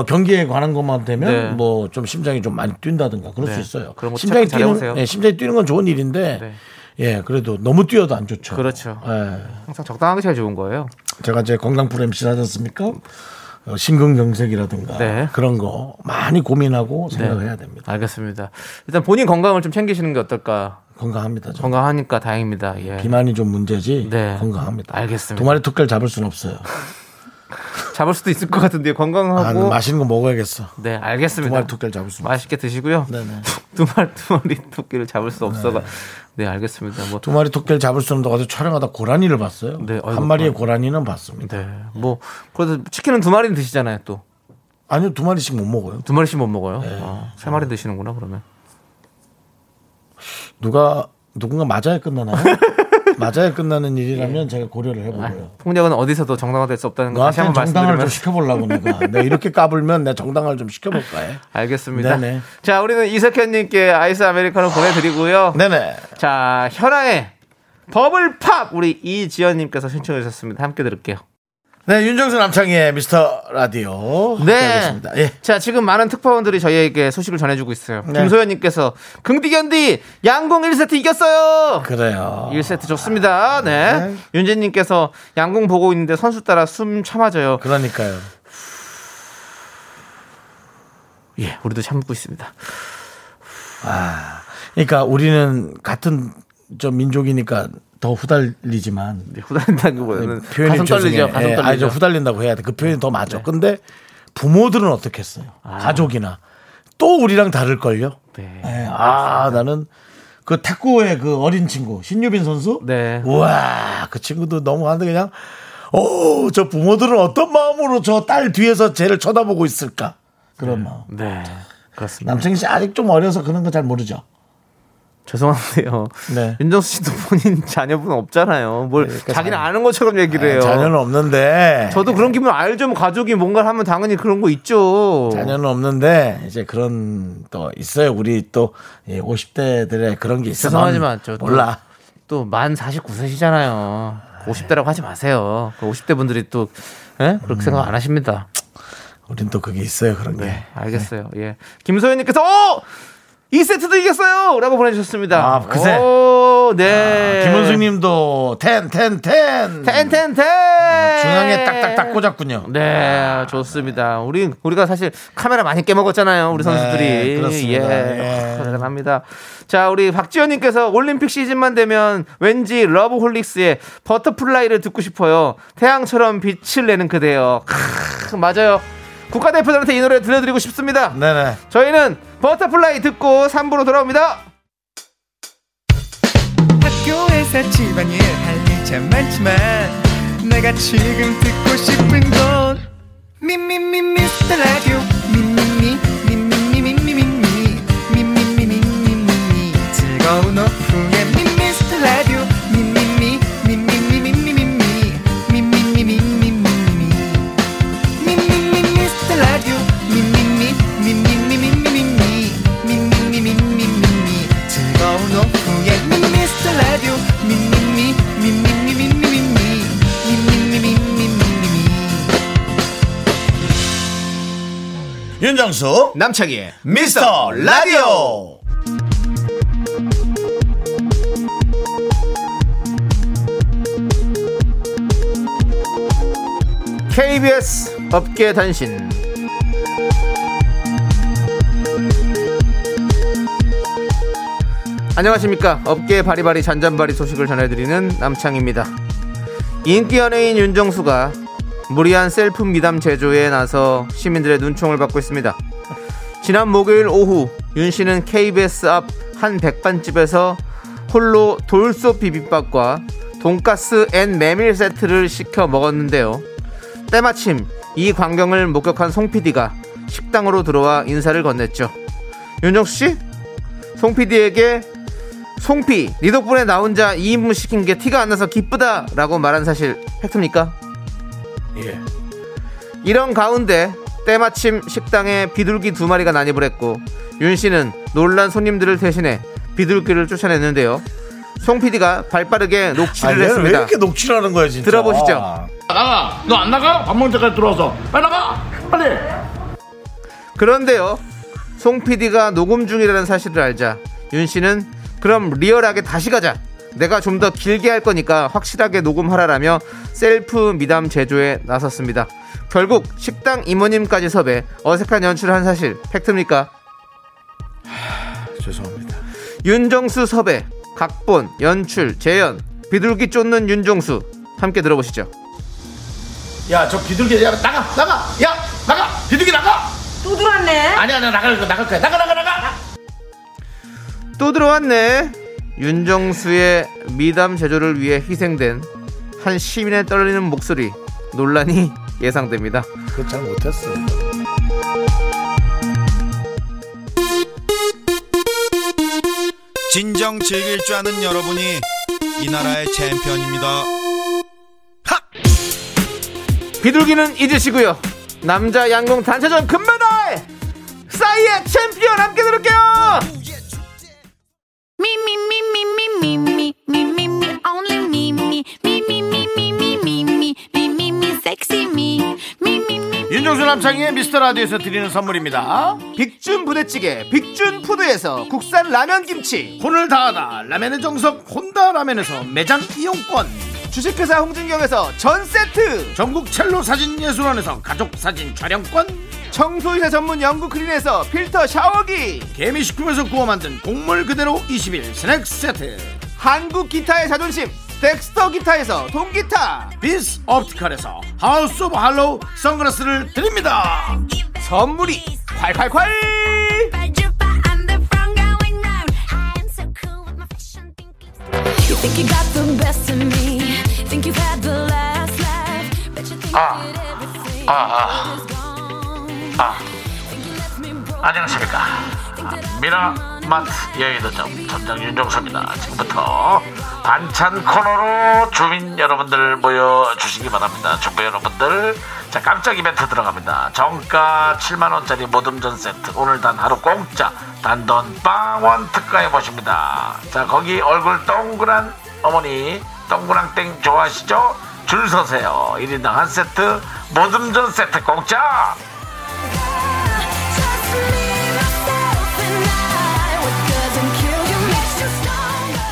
경기에 관한 것만 되면 네. 뭐 좀 심장이 좀 많이 뛴다든가 그럴 네. 수 있어요. 그런 심장이 뛰는, 예, 심장이 뛰는 건 좋은 일인데 네. 예, 그래도 너무 뛰어도 안 좋죠. 그렇죠. 예. 항상 적당하게 제일 좋은 거예요. 제가 이제 건강 프로 MC 하지 않습니까? 심근경색이라든가 네. 그런 거 많이 고민하고 생각해야 네. 됩니다. 알겠습니다. 일단 본인 건강을 좀 챙기시는 게 어떨까? 건강합니다. 저는. 건강하니까 다행입니다. 예. 비만이 좀 문제지. 네. 건강합니다. 알겠습니다. 동아리 툭갈 잡을 수는 없어요. 잡을 수도 있을 것 같은데 건강하고 맛있는 거 먹어야겠어. 네, 알겠습니다. 두말 토끼를 잡을 수. 맛있게 드시고요. 네네. 두 마리 토끼를 잡을 수 없어가. 네, 알겠습니다. 뭐 두 마리 토끼를 잡을 수 없는데 어제 촬영하다 고라니를 봤어요. 네, 한 마리의 고라니는 봤습니다. 네, 뭐 그래도 치킨은 두 마리는 드시잖아요, 또. 아니요, 두 마리씩 못 먹어요. 두 마리씩 못 먹어요. 네. 세 마리 드시는구나 그러면. 누군가 맞아야 끝나나요? 맞아야 끝나는 일이라면 제가 고려를 해보고요. 폭력은 어디서도 정당화될 수 없다는 거 다시 한번 말씀드리면. 정당을 좀 시켜보려고 내가. 네, 이렇게 까불면 내 정당을 좀 시켜볼까 해. 알겠습니다. 네네. 자, 우리는 이석현님께 아이스 아메리카노 보내드리고요. 네네. 자, 현아의 버블팝 우리 이지연님께서 신청해 주셨습니다. 함께 들을게요. 네, 윤정수 남창희의 미스터 라디오. 네. 예. 자, 지금 많은 특파원들이 저희에게 소식을 전해주고 있어요. 네. 김소연님께서 긍디견디 양궁 1세트 이겼어요. 그래요. 1세트 좋습니다. 네. 네. 윤재님께서 양궁 보고 있는데 선수 따라 숨 참아져요. 그러니까요. 예, 우리도 참고 있습니다. 그러니까 우리는 같은 저 민족이니까. 더 후달리지만 후달린다는 거는 가슴 떨리죠. 가슴 떨리죠. 후달린다고 해야 돼. 그 표현이 더 맞아. 네. 근데 부모들은 어떻겠어요? 가족이나 또 우리랑 다를걸요. 네. 네. 나는 그 탁구의 그 어린 친구 신유빈 선수. 네. 우와 그 친구도 너무 하는데 그냥 저 부모들은 어떤 마음으로 저 딸 뒤에서 쟤를 쳐다보고 있을까 그런 네. 마음. 네. 그렇습니다. 남창희 씨 아직 좀 어려서 그런 거 잘 모르죠. 죄송한데요. 네. 윤정수 씨도 본인 자녀분 없잖아요. 뭘 그러니까 자기는 아는 것처럼 얘기를 해요. 자녀는 없는데. 저도 그런 기분 알죠. 가족이 뭔가를 하면 당연히 그런 거 있죠. 자녀는 없는데 이제 그런 또 있어요. 우리 또 50대들의 그런 게 있어요. 죄송하지만 저 몰라. 또 만 49세시잖아요. 50대라고 하지 마세요. 50대 분들이 또 에? 그렇게 생각 안 하십니다. 우린 또 그게 있어요. 그런 게. 네, 알겠어요. 네. 예. 김소연님께서 2세트도 이겼어요! 라고 보내주셨습니다. 그새. 오, 네. 김은숙 님도, 10! 중앙에 딱딱딱 꽂았군요. 네, 좋습니다. 우리가 사실 카메라 많이 깨먹었잖아요. 우리 선수들이. 네, 그렇습니다. 예. 대단합니다. 자, 우리 박지현 님께서 올림픽 시즌만 되면 왠지 러브홀릭스의 버터플라이를 듣고 싶어요. 태양처럼 빛을 내는 그대요. 맞아요. 국가대표들한테 이 노래 들려드리고 싶습니다. 네네. 저희는 버터플라이 듣고 3부로 돌아옵니다. 학교에서 집안일 할 일 참 많지만 내가 지금 듣고 싶은 건 미미미 미스터 라디오 미미미 미미미 미미미 미미미 미미미 즐거운 오후에 미스터 라디오 미미미 미미미 미미미 미미미 미미미 라디오 미미미 미미미 미미미 미미미 미미미 즐거운 오후에 미스터 라디오 미미미 미미미 미미미 미미미 미미미 윤정수 남창희의 미스터 라디오. KBS 업계 단신. 안녕하십니까. 업계의 바리바리 잔잔바리 소식을 전해드리는 남창입니다. 인기 연예인 윤정수가 무리한 셀프 미담 제조에 나서 시민들의 눈총을 받고 있습니다. 지난 목요일 오후 윤씨는 KBS 앞 한 백반집에서 홀로 돌솥 비빔밥과 돈가스 앤 메밀 세트를 시켜 먹었는데요. 때마침 이 광경을 목격한 송 PD가 식당으로 들어와 인사를 건넸죠. 윤정수씨? 송 PD에게 송피, 니 덕분에 나 혼자 2인분 시킨 게 티가 안 나서 기쁘다 라고 말한 사실 팩트입니까? 예. 이런 가운데 때마침 식당에 비둘기 2마리가 난입을 했고 윤씨는 놀란 손님들을 대신해 비둘기를 쫓아냈는데요. 송PD가 발빠르게 녹취를 했습니다. 왜 이렇게 녹취를 하는 거야 진짜. 들어보시죠. 나가! 너 안 나가? 밥 먹는 데까지 들어와서 빨리 나가! 빨리! 그런데요, 송PD가 녹음 중이라는 사실을 알자 윤씨는 그럼 리얼하게 다시 가자, 내가 좀 더 길게 할 거니까 확실하게 녹음하라라며 셀프 미담 제조에 나섰습니다. 결국 식당 이모님까지 섭외, 어색한 연출을 한 사실 팩트입니까? 죄송합니다. 윤정수 섭외, 각본, 연출, 재연, 비둘기 쫓는 윤정수, 함께 들어보시죠. 야, 저 비둘기, 야, 나가, 야, 나가, 비둘기 나가. 또 들어왔네. 아니야, 나갈 거야, 나가. 또 들어왔네. 윤정수의 미담 제조를 위해 희생된 한 시민의 떨리는 목소리, 논란이 예상됩니다. 그거 잘 못했어. 진정 즐길 줄 아는 여러분이 이 나라의 챔피언입니다. 하! 비둘기는 잊으시고요, 남자 양궁 단체전 금메달 싸이의 챔피언 함께 들을게요. 윤정수 남창희의 미스터라디오에서 드리는 선물입니다. 빅준 부대찌개 빅준푸드에서 국산 라면 김치, 혼을 다하다 라면의 정석 혼다 라면에서 매장 이용권, 주식회사 홍진경에서 전세트, 전국 첼로 사진예술원에서 가족사진 촬영권, 청소이사 전문 영국크린에서 필터 샤워기, 개미식품에서 구워 만든 곡물 그대로 20일 스낵세트, 한국 기타의 자존심 덱스터 기타에서 동기타, 비스 옵티컬에서 하우스 오브 할로우 선글라스를 드립니다. 선물이 콸콸콸. 안녕하십니까. 미라마트 여의도점 점장 윤종섭입니다. 지금부터 반찬 코너로 주민 여러분들 모여주시기 바랍니다. 주부 여러분들, 자, 깜짝 이벤트 들어갑니다. 정가 7만원짜리 모듬전 세트, 오늘 단 하루 공짜 단돈 빵원 특가해 보십니다. 자, 거기 얼굴 동그란 어머니 동그랑땡 좋아하시죠? 줄 서세요. 1인당 한 세트 모듬전 세트 공짜.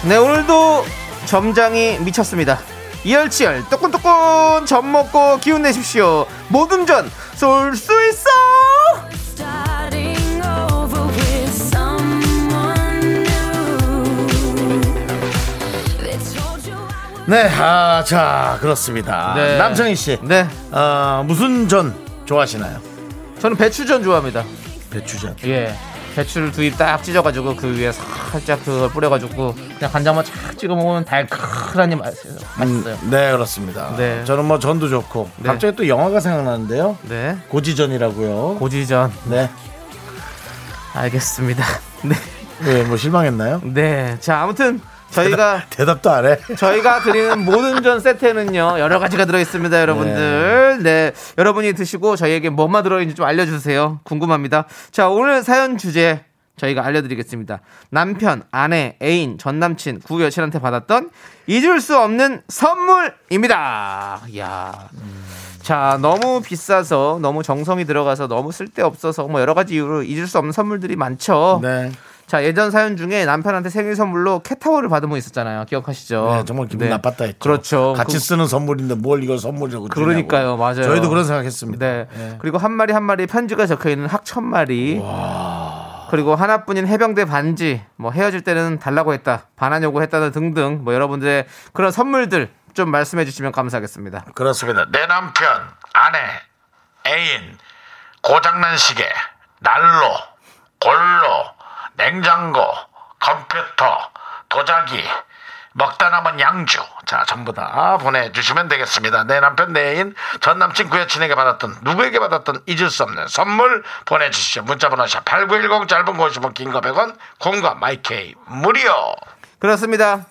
네, 오늘도 점장이 미쳤습니다. 이열치열 떡군떡군 점 먹고 기운 내십시오. 모둠전 쏠 수 있어. 네, 아, 자, 그렇습니다. 네. 남창희 씨, 네, 무슨 전 좋아하시나요? 저는 배추전 좋아합니다. 배추전. 예. 배추를 두 입 딱 찢어가지고 그 위에 살짝 그걸 뿌려가지고 그냥 간장만 착 찍어 먹으면 달큰하니 맛있어요. 네, 그렇습니다. 네. 저는 뭐 전도 좋고. 네. 갑자기 또 영화가 생각나는데요. 네. 고지전이라고요. 고지전. 네. 알겠습니다. 네. 네, 뭐 실망했나요? 네. 자, 아무튼 저희가 대답도 안 해. 저희가 드리는 모든 전 세트는요, 여러 가지가 들어있습니다, 여러분들. 네. 네, 여러분이 드시고 저희에게 뭐만 들어있는지 좀 알려주세요. 궁금합니다. 자, 오늘 사연 주제 저희가 알려드리겠습니다. 남편, 아내, 애인, 전남친, 구여친한테 받았던 잊을 수 없는 선물입니다. 이야. 자, 너무 비싸서, 너무 정성이 들어가서, 너무 쓸데없어서, 뭐 여러 가지 이유로 잊을 수 없는 선물들이 많죠. 네. 자, 예전 사연 중에 남편한테 생일 선물로 캣타워를 받은 분 있었잖아요. 기억하시죠? 네, 정말 기분 네. 나빴다 했죠. 그렇죠. 같이 쓰는 선물인데 뭘 이걸 선물이라고. 그러니까요. 드리냐고. 맞아요. 저희도 그런 생각했습니다. 네. 네. 그리고 한 마리 한 마리 편지가 적혀있는 학 1,000마리. 와. 그리고 하나뿐인 해병대 반지, 뭐 헤어질 때는 달라고 했다, 반환 요구했다는 등등, 뭐 여러분들의 그런 선물들 좀 말씀해 주시면 감사하겠습니다. 그렇습니다. 내 남편, 아내, 애인, 고장난 시계, 난로, 골로, 냉장고, 컴퓨터, 도자기, 먹다 남은 양주, 자 전부 다 보내주시면 되겠습니다. 내 남편, 내 애인, 전 남친, 구여친에게 받았던 누구에게 받았던 잊을 수 없는 선물 보내주시죠. 문자번호 샵 8910, 짧은 50원, 긴거 100원, 공과 마이케이 무료. 그렇습니다.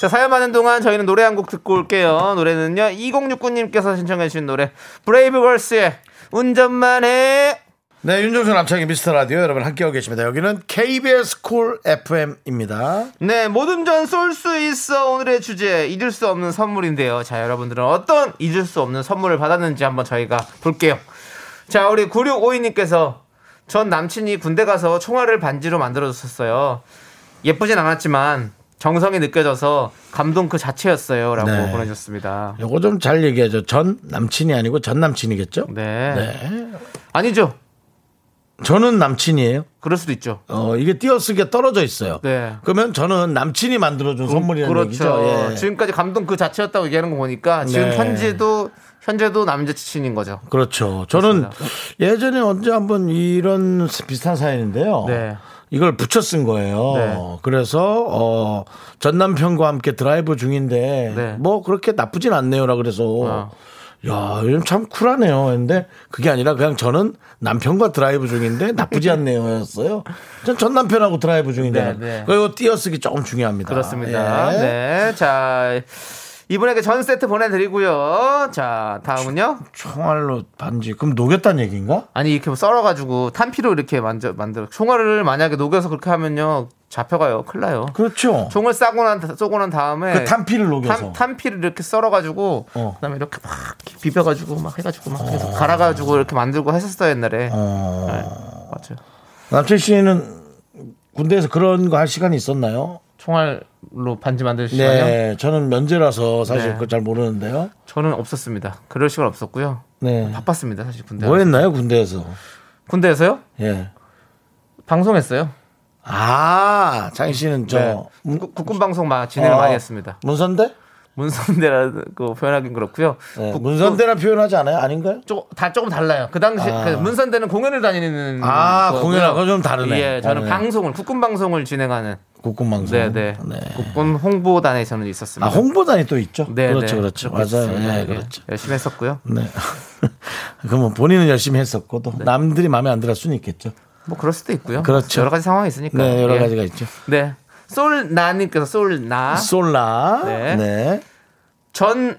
자, 사연 많은 동안 저희는 노래 한 곡 듣고 올게요. 노래는요 2069님께서 신청해 주신 노래 브레이브걸스의 운전만 해. 네, 윤종수 남창의 미스터 라디오 여러분 함께하고 계십니다. 여기는 KBS 쿨 FM입니다. 네, 모든 전 쏠 수 있어. 오늘의 주제 잊을 수 없는 선물인데요. 자, 여러분들은 어떤 잊을 수 없는 선물을 받았는지 한번 저희가 볼게요. 자, 우리 9652님께서 전 남친이 군대 가서 총알을 반지로 만들어줬었어요. 예쁘진 않았지만 정성이 느껴져서 감동 그 자체였어요. 라고 네. 보내줬습니다. 이거 좀 잘 얘기하죠. 전 남친이 아니고 전 남친이겠죠? 네. 네. 아니죠. 저는 남친이에요. 그럴 수도 있죠. 이게 띄어쓰기가 떨어져 있어요. 네. 그러면 저는 남친이 만들어준 선물이라는 그렇죠. 얘기죠. 예. 지금까지 감동 그 자체였다고 얘기하는 거 보니까 지금 네. 현재도 남자 지친인 거죠. 그렇죠. 저는 그렇습니다. 예전에 언제 한번 이런 비슷한 사연인데요. 네. 이걸 붙여 쓴 거예요. 네. 그래서 전 남편과 함께 드라이브 중인데 네. 뭐 그렇게 나쁘진 않네요라 그래서 야, 요즘 참 쿨하네요. 근데 그게 아니라 그냥 저는 남편과 드라이브 중인데 나쁘지 않네요였어요. 전 남편하고 드라이브 중인데 네, 네. 그리고 띄어쓰기 조금 중요합니다. 그렇습니다. 예. 네, 자 이분에게 전 세트 보내드리고요. 자 다음은요. 총알로 반지. 그럼 녹였다는 얘기인가? 아니 이렇게 썰어가지고 탄피로 이렇게 만들어. 총알을 만약에 녹여서 그렇게 하면요. 잡혀가요. 큰일 나요. 그렇죠. 총을 쏘고 난 다음에 그 탄피를 녹여서 탄피를 이렇게 썰어가지고 그다음에 이렇게 막 비벼가지고 막 해가지고 막 계속 갈아가지고 이렇게 만들고 했었어요 옛날에. 네, 맞아요. 남철 씨는 군대에서 그런 거 할 시간이 있었나요? 총알로 반지 만들 시간이요? 네, 저는 면제라서 사실 네. 그걸 잘 모르는데요. 저는 없었습니다. 그럴 시간 없었고요. 네, 바빴습니다 사실 군대. 뭐 했나요 군대에서? 군대에서요? 예, 방송했어요. 아, 장희 씨는 저 네. 국군방송 막 진행을 많이 했습니다. 문선대? 문선대라고 표현하긴 그렇고요. 네, 문선대라 표현하지 않아요? 아닌가요? 다 조금 달라요. 그 당시 문선대는 공연을 다니는 공연하고 좀 다르네. 예, 저는 방송을 국군방송을 진행하는 국군방송. 네네. 네. 국군 홍보단에 저는 있었습니다. 아, 홍보단이 또 있죠? 네, 그렇죠, 그렇죠. 맞아요. 네, 네, 그렇죠. 열심히 했었고요. 네. 그럼 본인은 열심히 했었고 또 네. 남들이 마음에 안 들을 수는 있겠죠. 뭐 그럴 수도 있고요. 그렇죠. 여러 가지 상황이 있으니까. 네, 여러 가지가 있죠. 네, 솔나님께서 솔나. 네. 네. 전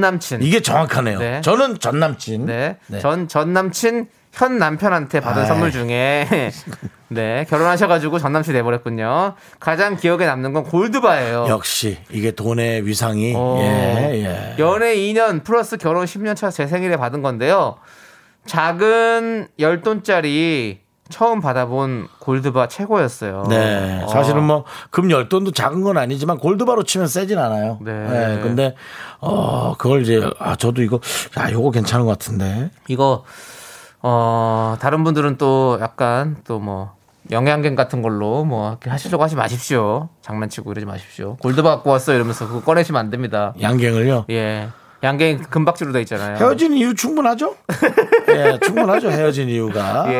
남친. 이게 정확하네요. 네. 저는 전 남친. 네. 네. 전 남친 현 남편한테 받은 선물 중에 네 결혼하셔가지고 전 남친 내버렸군요. 가장 기억에 남는 건 골드바예요. 역시 이게 돈의 위상이. 예. 연애 2년 플러스 결혼 10년 차 제 생일에 받은 건데요. 작은 10돈짜리. 처음 받아본 골드바 최고였어요. 네, 사실은 뭐 금 10돈도 작은 건 아니지만 골드바로 치면 세진 않아요. 네. 네, 근데 그걸 이제 저도 이거 요거 괜찮은 것 같은데 이거 다른 분들은 또 약간 또 뭐 영양갱 같은 걸로 뭐 하시려고 하지 마십시오. 장난치고 이러지 마십시오. 골드바 갖고 왔어 이러면서 그거 꺼내시면 안 됩니다. 양갱을요? 예. 양갱 금박지로 돼 있잖아요. 헤어진 이유 충분하죠? 예, 충분하죠. 헤어진 이유가 예.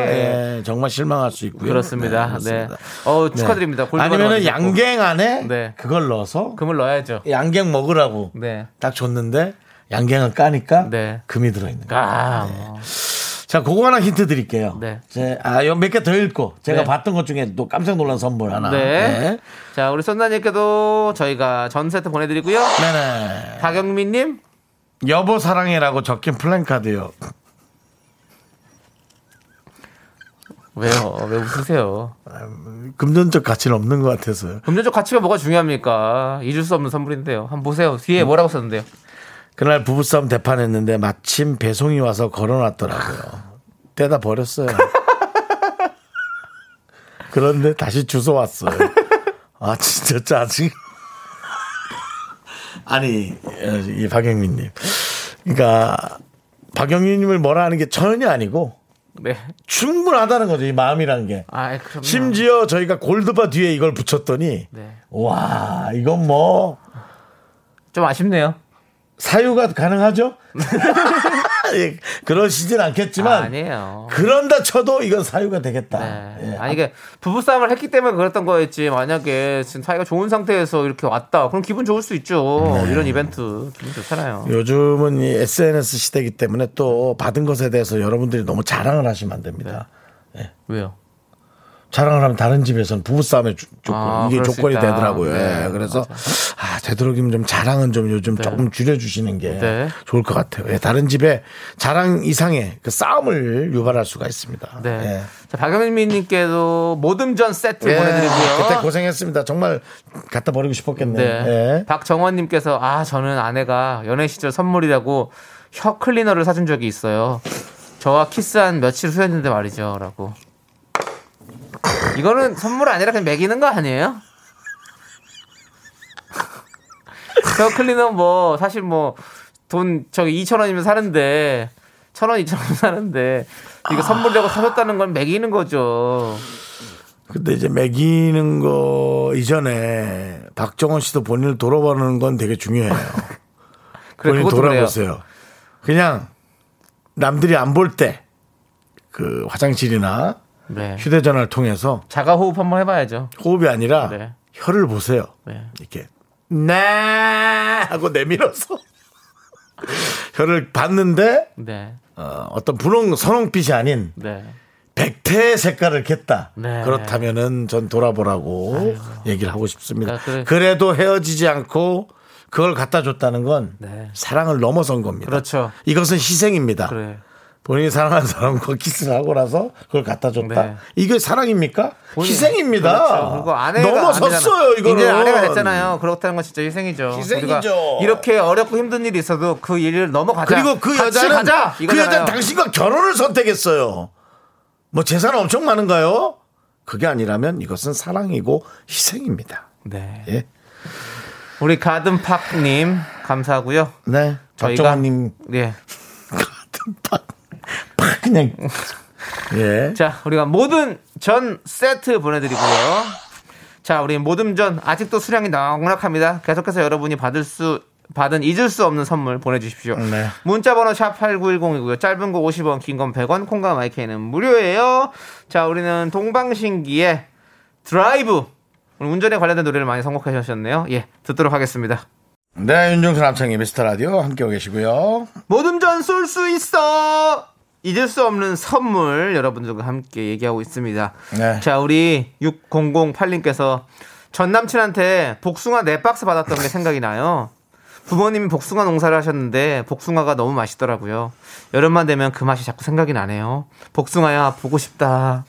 예, 정말 실망할 수 있고요. 그렇습니다. 네, 네. 축하드립니다. 네. 아니면은 양갱 안에 네. 그걸 넣어서 금을 넣어야죠. 양갱 먹으라고 네. 딱 줬는데 양갱을 까니까 네. 금이 들어있는 거예요. 네. 자, 그거 하나 힌트 드릴게요. 네. 몇 개 더 읽고 제가 네. 봤던 것 중에 또 깜짝 놀란 선물 하나. 네. 네. 자, 우리 선나님께도 저희가 전 세트 보내드리고요. 네네. 박영민님. 여보 사랑해라고 적힌 플랜카드요. 왜 웃으세요? 금전적 가치는 없는 것 같아서요. 금전적 가치가 뭐가 중요합니까? 잊을 수 없는 선물인데요. 한번 보세요. 뒤에 뭐라고 썼는데요? 그날 부부싸움 대판했는데 마침 배송이 와서 걸어놨더라고요. 떼다 버렸어요. 그런데 다시 주소 왔어요. 아 진짜 짜증. 아니, 이 박영민님. 그러니까, 박영민님을 뭐라 하는 게 전혀 아니고, 네. 충분하다는 거죠, 이 마음이란 게. 아, 그럼요. 심지어 저희가 골드바 뒤에 이걸 붙였더니, 네. 와, 이건 뭐, 좀 아쉽네요. 사유가 가능하죠? 예, 그러시진 않겠지만 아니에요. 그런다 쳐도 이건 사유가 되겠다. 네. 예. 아니 이게 부부싸움을 했기 때문에 그랬던 거였지 만약에 지금 사이가 좋은 상태에서 이렇게 왔다 그럼 기분 좋을 수 있죠. 네. 이런 이벤트 기분 좋잖아요. 요즘은 이 SNS 시대이기 때문에 또 받은 것에 대해서 여러분들이 너무 자랑을 하시면 안 됩니다. 네. 예. 왜요? 자랑을 하면 다른 집에서는 부부싸움에 이게 조건이 되더라고요. 네. 예. 그래서 아, 되도록이면 좀 자랑은 좀 요즘 네. 조금 줄여주시는 게 네. 좋을 것 같아요. 예. 다른 집에 자랑 이상의 그 싸움을 유발할 수가 있습니다. 네. 예. 자, 박영민님께도 모듬전 세트 예. 보내드리고요. 그때 고생했습니다. 정말 갖다 버리고 싶었겠네요. 네. 예. 박정원님께서 아 저는 아내가 연애 시절 선물이라고 혀 클리너를 사준 적이 있어요. 저와 키스한 며칠 후였는데 말이죠. 라고. 이거는 선물 아니라 그냥 매기는 거 아니에요? 저 클리너 뭐 사실 뭐 돈 저기 2,000원이면 사는데 1,000원 2,000원 사는데 이거 선물이라고 사줬다는 건 매기는 거죠. 근데 이제 매기는 거 이전에 박정원 씨도 본인을 돌아보는 건 되게 중요해요. 그래, 본인 돌아보세요. 그래요. 그냥 남들이 안 볼 때 그 화장실이나 네. 휴대전화를 통해서 자가 호흡 한번 해봐야죠. 호흡이 아니라 네. 혀를 보세요. 네. 이렇게 네 하고 내밀어서 혀를 봤는데 네. 어떤 분홍 선홍빛이 아닌 네. 백태 색깔을 켰다. 네. 그렇다면은 전 돌아보라고 아이고. 얘기를 하고 싶습니다. 그러니까 그래도 헤어지지 않고 그걸 갖다 줬다는 건 네. 사랑을 넘어선 겁니다. 그렇죠. 이것은 희생입니다. 그래. 본인이 사랑하는 사람과 키스를 하고 나서 그걸 갖다 줬다. 네. 이게 사랑입니까? 희생입니다. 그렇죠. 그리고 아내가 넘어섰어요. 이거는 이제 아내가 됐잖아요. 그렇다는 건 진짜 희생이죠. 희생이죠. 이렇게 어렵고 힘든 일이 있어도 그 일을 넘어가자. 그리고 그 여자는 가자. 그 여자는 당신과 결혼을 선택했어요. 뭐 재산 엄청 많은가요? 그게 아니라면 이것은 사랑이고 희생입니다. 네. 예. 우리 가든팍님 감사하고요. 네. 박정환님 예. 가든팍. 그냥 예. 자 우리가 모든 전 세트 보내드리고요. 자 우리 모든 전 아직도 수량이 넉넉합니다. 계속해서 여러분이 받은 잊을 수 없는 선물 보내주십시오. 네. 문자번호 샵 8910이고요. 짧은 거 50원, 긴 건 100원. 콩과 마이크는 무료예요. 자 우리는 동방신기의 드라이브 오늘 운전에 관련된 노래를 많이 선곡해 주셨네요. 예, 듣도록 하겠습니다. 네, 윤종신 남창희 미스터 라디오 함께하고 계시고요. 모든 전 쏠 수 있어. 잊을 수 없는 선물 여러분들과 함께 얘기하고 있습니다. 네. 자 우리 6008님께서 전 남친한테 복숭아 4박스 받았던 게 생각이 나요. 부모님이 복숭아 농사를 하셨는데 복숭아가 너무 맛있더라고요. 여름만 되면 그 맛이 자꾸 생각이 나네요. 복숭아야 보고 싶다.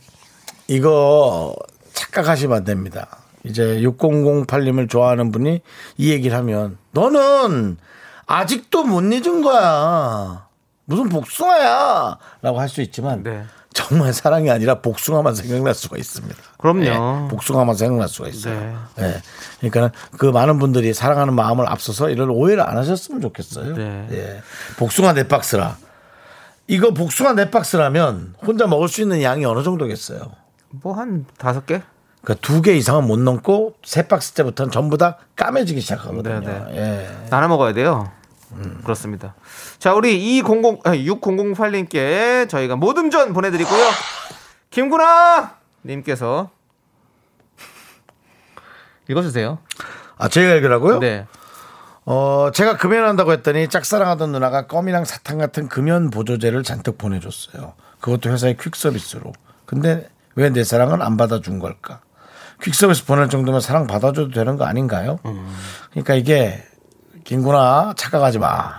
이거 착각하시면 안 됩니다. 이제 6008님을 좋아하는 분이 이 얘기를 하면 너는 아직도 못 잊은 거야. 무슨 복숭아야 라고 할 수 있지만 네. 정말 사랑이 아니라 복숭아만 생각날 수가 있습니다. 그럼요. 네. 복숭아만 생각날 수가 있어요. 네. 네. 그러니까 그 많은 분들이 사랑하는 마음을 앞서서 이런 오해를 안 하셨으면 좋겠어요. 네. 네. 복숭아 4박스라. 이거 복숭아 4박스라면 혼자 먹을 수 있는 양이 어느 정도겠어요? 뭐 한 5개? 그러니까 2개 이상은 못 넘고 3박스 때부터는 전부 다 까매지기 시작하거든요. 네, 네. 네. 나눠 먹어야 돼요. 그렇습니다. 자 우리 6008님께 저희가 모듬전 보내드리고요. 김구나 님께서 읽어주세요. 아 제가 읽으라고요? 네. 제가 금연한다고 했더니 짝사랑하던 누나가 껌이랑 사탕 같은 금연 보조제를 잔뜩 보내줬어요. 그것도 회사의 퀵서비스로. 근데 왜 내 사랑은 안 받아준 걸까? 퀵서비스 보낼 정도면 사랑 받아줘도 되는 거 아닌가요? 그러니까 이게 김구나 착각하지 마.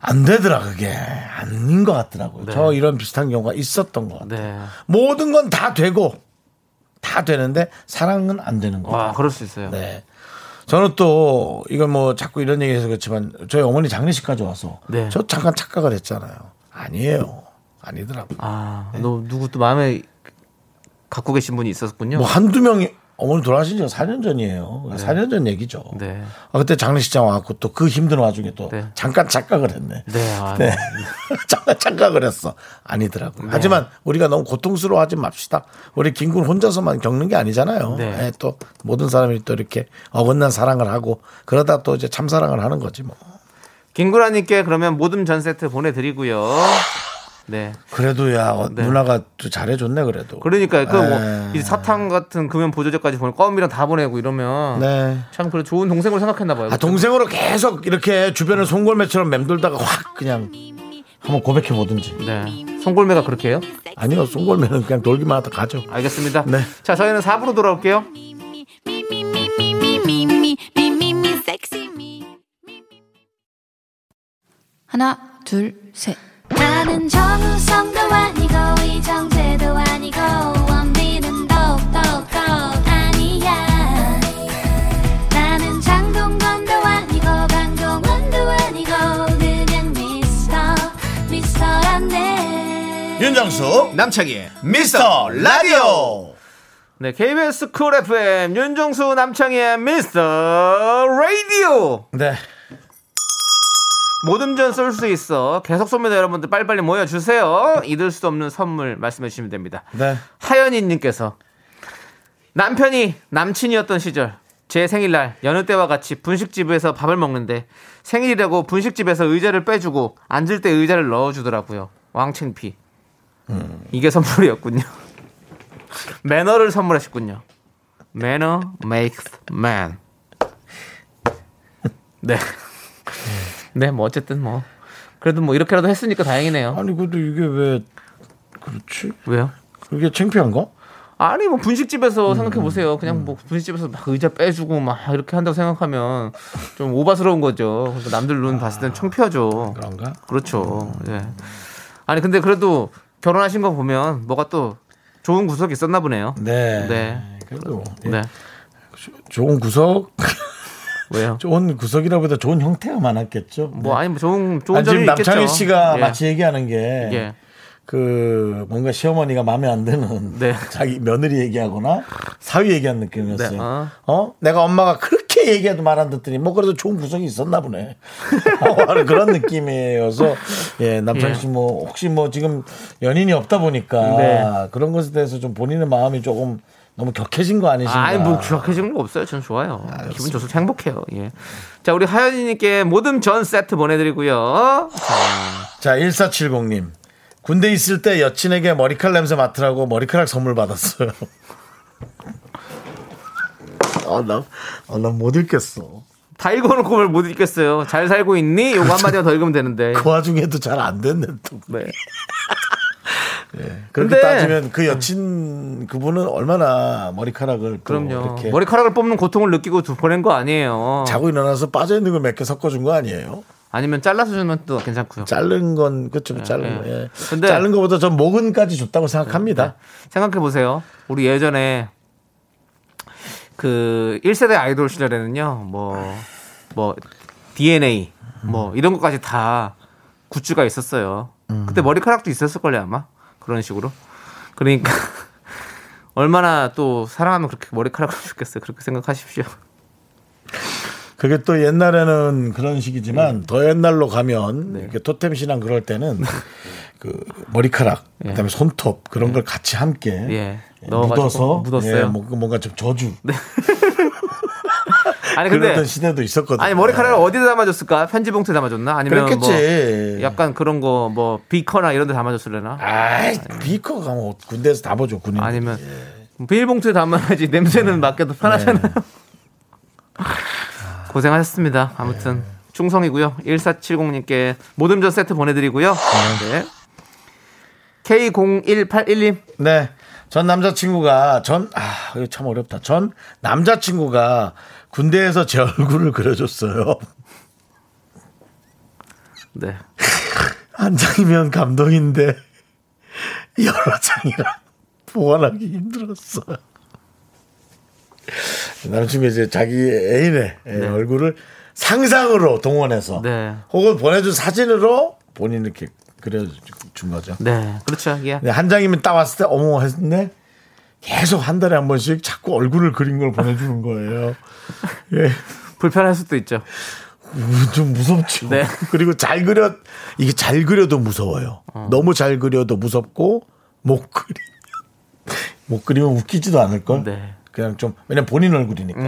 안 되더라 그게. 아닌 것 같더라고요. 네. 저 이런 비슷한 경우가 있었던 것 같아요. 네. 모든 건 다 되고 다 되는데 사랑은 안 되는 거예요. 아, 그럴 수 있어요. 네. 저는 또 이건 뭐 자꾸 이런 얘기해서 그렇지만 저희 어머니 장례식까지 와서 네. 저 잠깐 착각을 했잖아요. 아니에요. 아니더라고요. 아, 네. 너 누구 또 마음에 갖고 계신 분이 있었군요. 뭐 한두 명이 어머니 돌아가신 지가 4년 전이에요. 네. 4년 전 얘기죠. 네. 아, 그때 장례식장 와갖고 또 그 힘든 와중에 또 네. 잠깐 착각을 했네. 네. 아, 네. 네. 잠깐 착각을 했어. 아니더라고요. 네. 하지만 우리가 너무 고통스러워하지 맙시다. 우리 김군 혼자서만 겪는 게 아니잖아요. 네. 네. 또 모든 사람이 또 이렇게 어긋난 사랑을 하고 그러다 또 이제 참사랑을 하는 거지 뭐. 김구라님께 그러면 모듬 전 세트 보내드리고요. 네. 그래도 야 네. 누나가 또 잘해줬네 그래도. 그러니까 그 뭐 사탕 같은 금연 보조제까지 보내, 껌이랑 다 보내고 이러면 네. 참 그래 좋은 동생으로 생각했나봐요. 아, 동생으로 계속 이렇게 주변을 송골매처럼 맴돌다가 확 그냥 한번 고백해 보든지. 네. 송골매가 그렇게 해요? 아니요, 송골매는 그냥 돌기만 하다 가죠. 알겠습니다. 네. 자, 저희는 4부로 돌아올게요. 하나, 둘, 셋. 나는 정우성도 아니고 이정재도 아니고 원빈은 더욱더 아니야. 나는 장동건도 아니고 강동원도 아니고 그냥 미스터란데. 윤정수 남창희의 미스터 라디오. 네, KBS 쿨 FM 윤정수 남창희의 미스터 라디오. 네. 모듬전 쏠 수 있어. 계속 쏩니다. 여러분들 빨리빨리 모여주세요. 잊을 수 없는 선물 말씀해 주시면 됩니다. 네. 하연이님께서 남편이 남친이었던 시절 제 생일날 여느 때와 같이 분식집에서 밥을 먹는데 생일이라고 분식집에서 의자를 빼주고 앉을 때 의자를 넣어주더라고요. 왕창피. 이게 선물이었군요. 매너를 선물하셨군요. 매너 makes man. 네. 네, 뭐 어쨌든 뭐 그래도 뭐 이렇게라도 했으니까 다행이네요. 아니 그래도 이게 왜 그렇지? 왜요? 이게 창피한가? 아니 뭐 분식집에서 생각해 보세요. 그냥 뭐 분식집에서 막 의자 빼주고 막 이렇게 한다고 생각하면 좀 오바스러운 거죠. 그래서 남들 눈 봤을 땐 창피하죠. 그런가? 그렇죠. 예. 네. 아니 근데 그래도 결혼하신 거 보면 뭐가 또 좋은 구석이 있었나 보네요. 네. 네. 그래도 네. 좋은 구석. 왜요? 좋은 구석이라보다 좋은 형태가 많았겠죠. 뭐 아니 뭐 좋은 점이 있겠죠. 지금 남창희 씨가 예. 마치 얘기하는 게 예. 그 뭔가 시어머니가 마음에 안 드는 네. 자기 며느리 얘기하거나 사위 얘기한 느낌이었어요. 네. 어? 내가 엄마가 그렇게 얘기해도 말 안 듣더니 뭐 그래도 좋은 구석이 있었나 보네. 그런 느낌이어서 예, 남창희 씨 뭐 혹시 뭐 지금 연인이 없다 보니까 네. 그런 것에 대해서 좀 본인의 마음이 조금 너무 격해진 거 아니신가? 아니 뭐 격해진 거 없어요. 저는 좋아요. 아, 기분 좋습니다. 행복해요. 예. 자, 우리 하연이님께 모듬 전 세트 보내드리고요. 자, 1470님 군대 있을 때 여친에게 머리칼 냄새 맡으라고 머리카락 선물 받았어요. 나 못 읽겠어. 다 읽어놓고 그걸 못 읽겠어요. 잘 살고 있니? 요거 한마디만 더 읽으면 되는데 그 와중에도 잘 안 됐네 또. 네. 예, 그렇게 따지면 그 여친 그분은 얼마나 머리카락을 그럼요. 이렇게 머리카락을 뽑는 고통을 느끼고 보낸 거 아니에요. 자고 일어나서 빠져있는 걸 몇 개 섞어준 거 아니에요. 아니면 잘라서 주면 또 괜찮고요. 자른 건 그렇죠. 네, 자른 네. 거. 예. 근데 자른 거보다 전 모근까지 줬다고 생각합니다. 네. 생각해 보세요. 우리 예전에 그 1세대 아이돌 시절에는요, 뭐 DNA 뭐 이런 것까지 다 굿즈가 있었어요. 그때 머리카락도 있었을걸요 아마. 그런 식으로. 그러니까 얼마나 또 사랑하면 그렇게 머리카락을 줬겠어요. 그렇게 생각하십시오. 그게 또 옛날에는 그런 식이지만 더 옛날로 가면 네. 이렇게 토템 신앙 그럴 때는 그 머리카락 예. 그다음에 손톱 그런 걸 같이 함께 예. 넣어서 묻었어요. 예, 뭔가 좀 저주. 네. 아니 근데 그랬던 시대도 있었거든요. 아니 머리카락을 어디에 담아줬을까? 편지봉투에 담아줬나? 아니면 그랬겠지. 뭐 약간 그런 거 뭐 비커나 이런 데 담아줬을래나? 아이, 비커 가면 군대에서 담아줘 군인. 아니면 비닐봉투에 담아야지 냄새는 맡겨도 편하잖아요. 네. 고생하셨습니다. 아무튼 네. 충성이고요. 1470님께 모듬전 세트 보내드리고요. 네. K0181님. 네. 전 남자친구가 군대에서 제 얼굴을 그려줬어요. 네. 한 장이면 감동인데 여러 장이라 보관하기 힘들었어요. 남친이 이제 자기 애인의 네. 얼굴을 상상으로 동원해서 네. 혹은 보내준 사진으로 본인 이렇게 그려준 거죠. 네, 그렇죠. 예. 한 장이면 따왔을 때 어머 했네. 계속 한 달에 한 번씩 자꾸 얼굴을 그린 걸 보내주는 거예요. 예. 불편할 수도 있죠. 좀 무섭죠. 네. 그리고 이게 잘 그려도 무서워요. 너무 잘 그려도 무섭고, 못 그리면 웃기지도 않을걸? 네. 그냥 좀, 왜냐면 본인 얼굴이니까.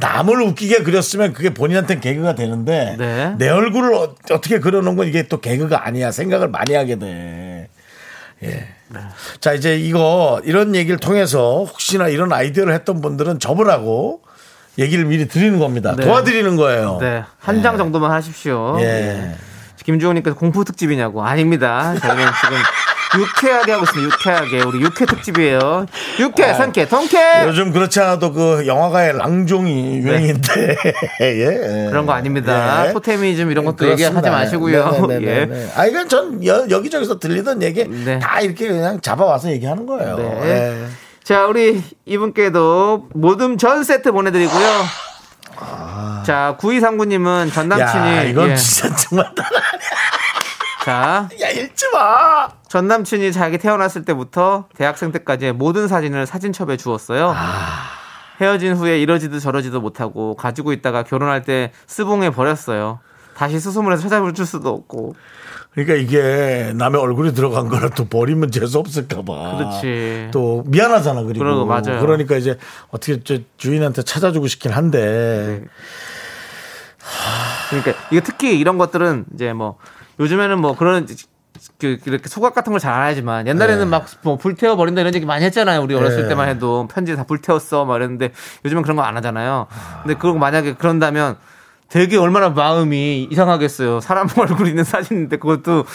남을 웃기게 그렸으면 그게 본인한테는 개그가 되는데, 네. 내 얼굴을 어떻게 그려놓은 건 이게 또 개그가 아니야. 생각을 많이 하게 돼. 예. 네. 자, 이제 이런 얘기를 통해서 혹시나 이런 아이디어를 했던 분들은 접으라고 얘기를 미리 드리는 겁니다. 네. 도와드리는 거예요. 네. 한 장 정도만 하십시오. 예. 예. 김주호님께서 공포 특집이냐고. 아닙니다. 저희는 지금. 유쾌하게 하고 있습니다. 유쾌하게. 우리 유쾌 특집이에요. 유쾌, 상쾌, 통쾌. 요즘 그렇지 않아도 그 영화가의 랑종이 유행인데. 예. 그런 거 아닙니다. 예. 토테미즘 이런 것도 그렇습니다. 얘기하지 마시고요. 예. 아, 이건 전 여기저기서 들리던 얘기 다 이렇게 그냥 잡아와서 얘기하는 거예요. 네. 예. 자, 우리 이분께도 모듬 전 세트 보내드리고요. 자, 9239님은 전남친이. 야, 이건 진짜 정말 자, 야, 읽지 마. 전 남친이 자기 태어났을 때부터 대학생 때까지의 모든 사진을 사진첩에 주었어요. 헤어진 후에 이러지도 저러지도 못하고 가지고 있다가 결혼할 때 스봉에 버렸어요. 다시 수소문해서 찾아볼 수도 없고. 그러니까 이게 남의 얼굴이 들어간 거라 또 버리면 재수 없을까 봐. 그렇지. 또 미안하잖아. 그리고 맞아요. 그러니까 이제 어떻게 주인한테 찾아주고 싶긴 한데. 네. 그러니까 이거 특히 이런 것들은 이제 뭐. 요즘에는 뭐 그런 이렇게 소각 같은 걸 잘 안 하지만 옛날에는 막 뭐 불태워 버린다 이런 얘기 많이 했잖아요. 우리 어렸을 때만 해도 편지 다 불태웠어 막 이랬는데 요즘은 그런 거 안 하잖아요. 근데 그리고 만약에 그런다면 되게 얼마나 마음이 이상하겠어요. 사람 얼굴 있는 사진인데 그것도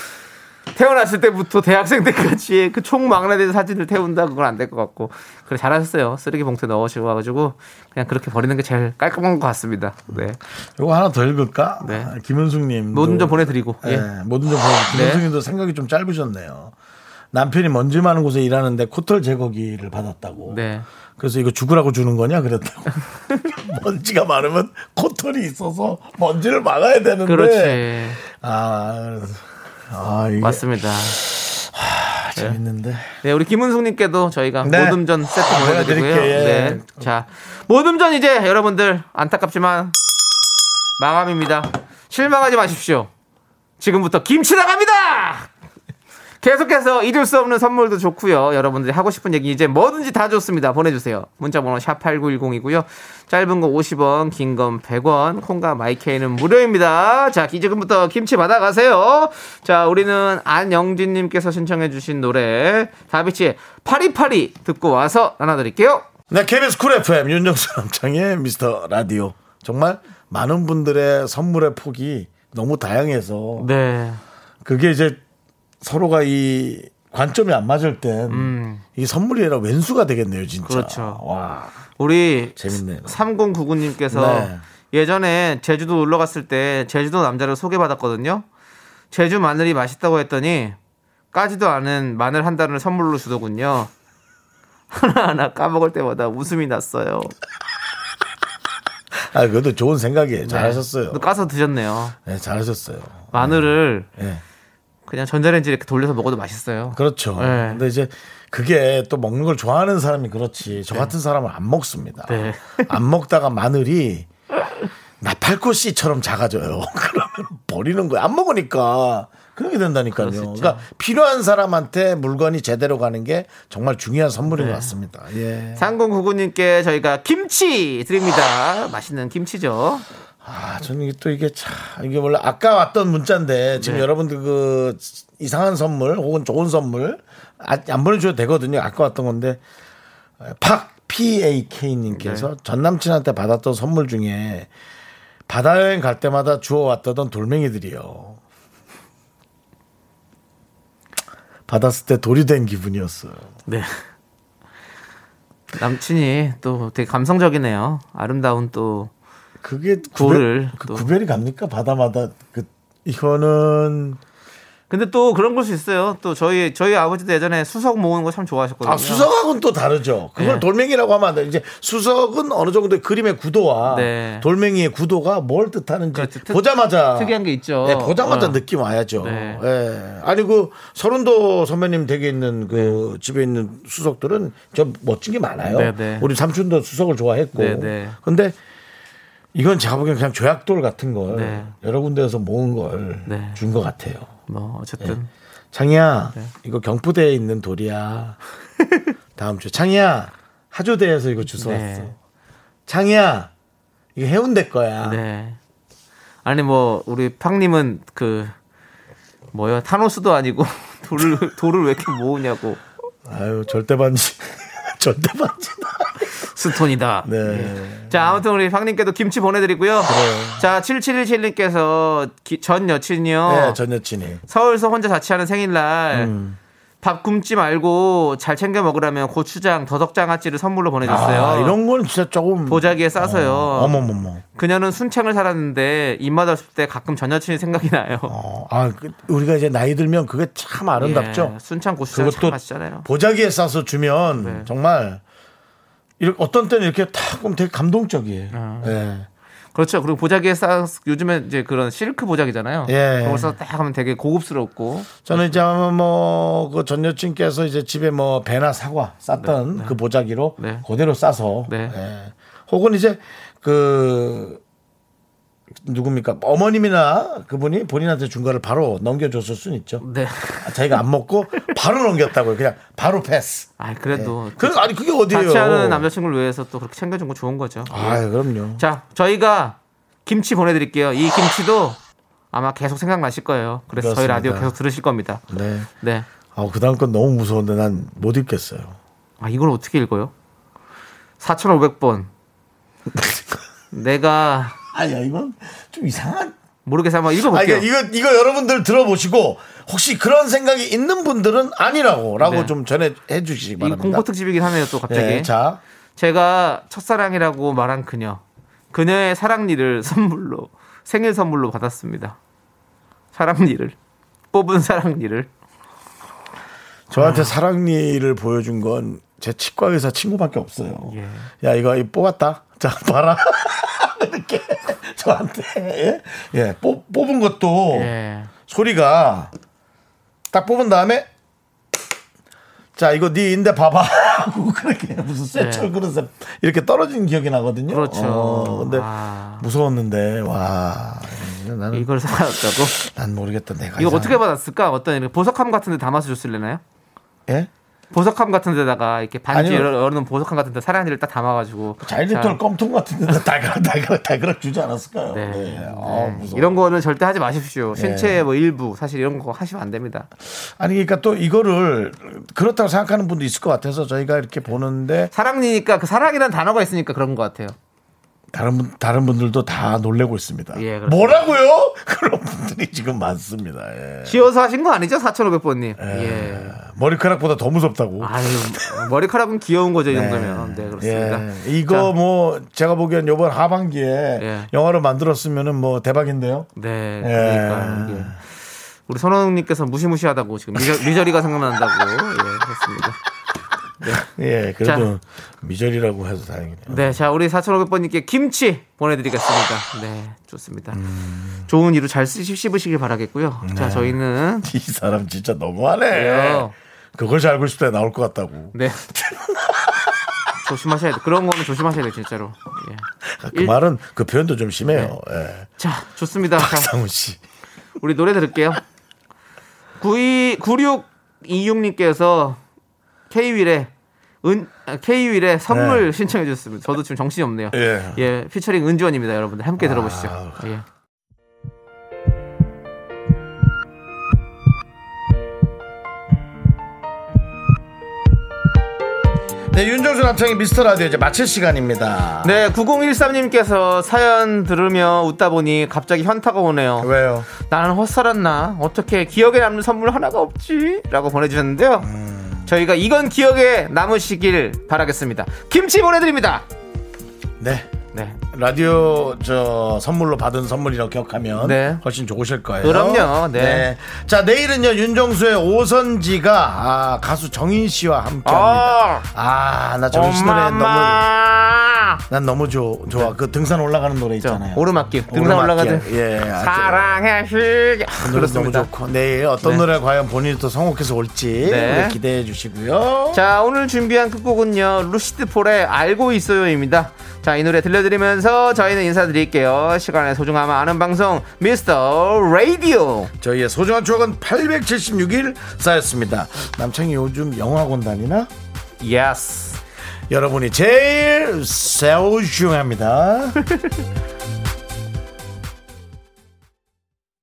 태어났을 때부터 대학생 때까지 그 총망라된 사진을 태운다 그건 안 될 것 같고. 그래 잘하셨어요. 쓰레기 봉투에 넣으시고 와가지고 그냥 그렇게 버리는 게 제일 깔끔한 것 같습니다. 네. 이거 하나 더 읽을까? 네. 김은숙님 모든 점 보내드리고. 예. 네. 모든 점 보내드리고. 김은숙님도 생각이 좀 짧으셨네요. 남편이 먼지 많은 곳에 일하는데 코털 제거기를 받았다고. 네. 그래서 이거 죽으라고 주는 거냐 그랬다고. 먼지가 많으면 코털이 있어서 먼지를 막아야 되는데. 그렇지. 맞습니다. 재밌는데. 네, 우리 김은숙님께도 저희가 모듬전 세트 보내드리고요. 네. 자, 모듬전 이제 여러분들 안타깝지만 마감입니다. 실망하지 마십시오. 지금부터 김치 나갑니다. 계속해서 잊을 수 없는 선물도 좋고요. 여러분들이 하고 싶은 얘기 이제 뭐든지 다 좋습니다. 보내주세요. 문자번호 샵8910이고요. 짧은 거 50원, 긴 건 100원, 콩과 마이케이는 무료입니다. 자, 지금부터 김치 받아가세요. 자, 우리는 안영진님께서 신청해 주신 노래 다비치의 파리파리 듣고 와서 나눠드릴게요. 네, KBS 쿨 FM 윤정수 남창의 미스터 라디오. 정말 많은 분들의 선물의 폭이 너무 다양해서 그게 이제 서로가 이 관점이 안 맞을 땐 이 선물이라 왼수가 되겠네요, 진짜. 그렇죠. 와, 우리 재밌네요. 3099님께서 예전에 제주도 놀러 갔을 때 제주도 남자를 소개받았거든요. 제주 마늘이 맛있다고 했더니 까지도 않은 마늘 한 단을 선물로 주더군요. 하나하나 까먹을 때마다 웃음이 났어요. 아, 그것도 좋은 생각이에요. 잘하셨어요. 까서 드셨네요. 네, 잘하셨어요. 마늘을. 네. 그냥 전자레인지에 이렇게 돌려서 먹어도 맛있어요. 그렇죠. 네. 근데 이제 그게 또 먹는 걸 좋아하는 사람이 그렇지 저 같은 사람은 안 먹습니다. 네. 안 먹다가 마늘이 나팔꽃씨처럼 작아져요. 그러면 버리는 거예요. 안 먹으니까. 그렇게 된다니까요. 그러니까 필요한 사람한테 물건이 제대로 가는 게 정말 중요한 선물인 것 같습니다. 예. 3099님께 저희가 김치 드립니다. 맛있는 김치죠. 아, 저는 이게 또 이게 원래 아까 왔던 문자인데 지금 여러분들 그 이상한 선물 혹은 좋은 선물 안 보내줘도 되거든요. 아까 왔던 건데 PAK님께서 전 남친한테 받았던 선물 중에 바다여행 갈 때마다 주워왔던 돌멩이들이요. 받았을 때 돌이 된 기분이었어요. 네. 남친이 또 되게 감성적이네요. 아름다운 또. 그게 구별이 갑니까? 바다마다 이거는 근데 또 그런 걸 수 있어요. 또 저희 아버지도 예전에 수석 모으는 거 참 좋아하셨거든요. 아, 수석하고는 또 다르죠. 그걸 네. 돌멩이라고 하면 안 돼요. 이제 수석은 어느 정도 그림의 구도와 네. 돌멩이의 구도가 뭘 뜻하는지 그렇지, 보자마자 특이한 게 있죠. 네, 보자마자 느낌 와야죠. 네. 네. 아니 그 서른도 선배님 댁에 있는 그 네. 집에 있는 수석들은 좀 멋진 게 많아요. 네, 네. 우리 삼촌도 수석을 좋아했고. 네, 네. 근데 이건 제가 보기엔 그냥 조약돌 같은 걸 네. 여러 군데에서 모은 걸 준 것 네. 같아요. 뭐 어쨌든 네. 창희야 네. 이거 경포대에 있는 돌이야. 다음 주 창희야 하조대에서 이거 주워 왔어. 네. 창희야 이게 해운대 거야. 네. 아니 뭐 우리 팡님은 그 뭐야 타노스도 아니고 돌을 왜 이렇게 모으냐고. 아유 절대 반지다. 스톤이다. 네. 네. 자, 아무튼 우리 박님께도 김치 보내드리고요. 그래요. 자, 7717님께서 전 여친이요. 네, 전 여친이. 서울서 혼자 자취하는 생일날 밥 굶지 말고 잘 챙겨 먹으라면 고추장, 더덕장아찌를 선물로 보내줬어요. 아, 이런 건 진짜 조금. 보자기에 싸서요. 어머머머. 그녀는 순창을 살았는데 입맛 없을 때 가끔 전 여친이 생각이 나요. 우리가 이제 나이 들면 그게 참 아름답죠. 예, 순창 고추장 참 맛있잖아요. 보자기에 싸서 주면 네. 정말. 이렇게 어떤 때는 이렇게 탁 보면 되게 감동적이에요. 예. 그렇죠. 그리고 보자기에 싸 요즘에 이제 그런 실크 보자기잖아요. 예. 그걸 싸서 딱 하면 되게 고급스럽고. 저는 이제 뭐 그 전 여친께서 이제 집에 뭐 배나 사과 쌌던 네, 네. 그 보자기로 네. 그대로 싸서. 네. 예. 혹은 이제 그 누굽니까 어머님이나 그분이 본인한테 준 거를 바로 넘겨줬을 수는 있죠. 네. 자기가 안 먹고 바로 넘겼다고요. 그냥 바로 패스. 아 그래도 네. 아니 그게 어디예요? 자취하는 남자친구를 위해서 또 그렇게 챙겨준 거 좋은 거죠. 아 예. 그럼요. 자 저희가 김치 보내드릴게요. 이 김치도 아마 계속 생각나실 거예요. 그래서 그렇습니다. 저희 라디오 계속 들으실 겁니다. 네. 네. 아 그다음 건 너무 무서운데 난 못 읽겠어요. 아 이걸 어떻게 읽어요? 4,500번. 내가 아니야 이건 좀 이상한 모르겠어요. 한번 읽어볼게요. 아니, 이거 여러분들 들어보시고 혹시 그런 생각이 있는 분들은 아니라고 네. 좀 전해 주시기 바랍니다. 공포 특집이긴 하네요. 또 갑자기 네, 자 제가 첫사랑이라고 말한 그녀의 사랑니를 선물로 생일 선물로 받았습니다. 사랑니를 뽑은 사랑니를 저한테 사랑니를 보여준 건 제 치과 의사 친구밖에 없어요. 예. 야 이거 뽑았다. 자 봐라. 이렇게 저한테 예 뽑은 것도 예. 소리가 딱 뽑은 다음에 자 이거 네 인데 봐봐 하고 그렇게 무슨 쇠철 그릇에 이렇게 떨어진 기억이 나거든요. 그렇죠. 근데 무서웠는데 와 나는 이걸 사왔다고? 난 모르겠다 내가. 이거 어떻게 받았을까? 어떤 보석함 같은데 담아서 줬을래나요? 예? 보석함 같은 데다가 이렇게 반지 열어놓은 보석함 같은 데 사랑니를 딱 담아가지고 자일리톨 껌통 같은 데다 달그락 주지 않았을까요? 네. 네. 무서워. 이런 거는 절대 하지 마십시오. 네. 신체의 뭐 일부 사실 이런 거 하시면 안 됩니다. 아니 그러니까 또 이거를 그렇다고 생각하는 분도 있을 것 같아서 저희가 이렇게 보는데 사랑니니까 그 사랑이라는 단어가 있으니까 그런 것 같아요. 다른 분들도 다 놀래고 있습니다. 예, 뭐라고요? 그런 분들이 지금 많습니다. 예. 지어서 하신 거 아니죠? 4,500번님. 예. 예. 머리카락보다 더 무섭다고. 아유, 머리카락은 귀여운 거죠, 이 정도면. 네, 그렇습니다. 예. 이거 자. 뭐 제가 보기엔 이번 하반기에 예. 영화로 만들었으면은 뭐 대박인데요. 네. 예. 그러니까 예. 우리 선원님께서 무시무시하다고 지금 미저리가 생각난다고. 예, 그렇습니다. 네. 예, 그래도 자, 미절이라고 해서 다행이네요. 네, 자 우리 4,500번님께 김치 보내드리겠습니다. 네, 좋습니다. 좋은 이루 잘 씹으시길 바라겠고요. 네. 자 저희는 이 사람 진짜 너무하네. 네. 그걸 잘 알고 싶다 나올 것 같다고. 네. 조심하셔야 돼. 그런 거는 조심하셔야 돼 진짜로. 예. 말은 그 표현도 좀 심해요. 네. 예. 자 좋습니다. 박상훈 씨. 우리 노래 들을게요. 9626님께서 K-윌의 선물 네. 신청해 주셨습니다. 저도 지금 정신이 없네요. 예, 예 피처링 은지원입니다. 여러분들 함께 들어보시죠. 예. 네, 윤정수 남창의 미스터 라디오 이제 마칠 시간입니다. 네, 9013님께서 사연 들으며 웃다 보니 갑자기 현타가 오네요. 왜요? 나는 헛살았나? 어떻게 기억에 남는 선물 하나가 없지? 라고 보내주셨는데요. 저희가 이건 기억에 남으시길 바라겠습니다. 김치 보내드립니다. 네, 네. 라디오 저 선물로 받은 선물이라고 기억하면 네. 훨씬 좋으실 거예요. 그럼요. 네. 네. 자, 내일은요 윤정수의 오선지가 가수 정인 씨와 함께합니다. 나 정인 씨 노래 너무 좋아. 네. 그 등산 올라가는 노래 있잖아요. 오르막길. 등산 올라가는. 예. 사랑해 휘. 그 노래 너무 좋고 내일 어떤 네. 노래 과연 본인이 또 성곡해서 올지 네. 기대해 주시고요. 자, 오늘 준비한 끝곡은요 루시드 폴의 알고 있어요입니다. 자, 이 노래 들려드리면서 저희는 인사드릴게요. 시간의 소중함을 아는 방송 미스터 라디오. 저희의 소중한 추억은 876일 쌓였습니다. 남창이 요즘 영어학원 다니나? Yes. 여러분이 제일 소중합니다.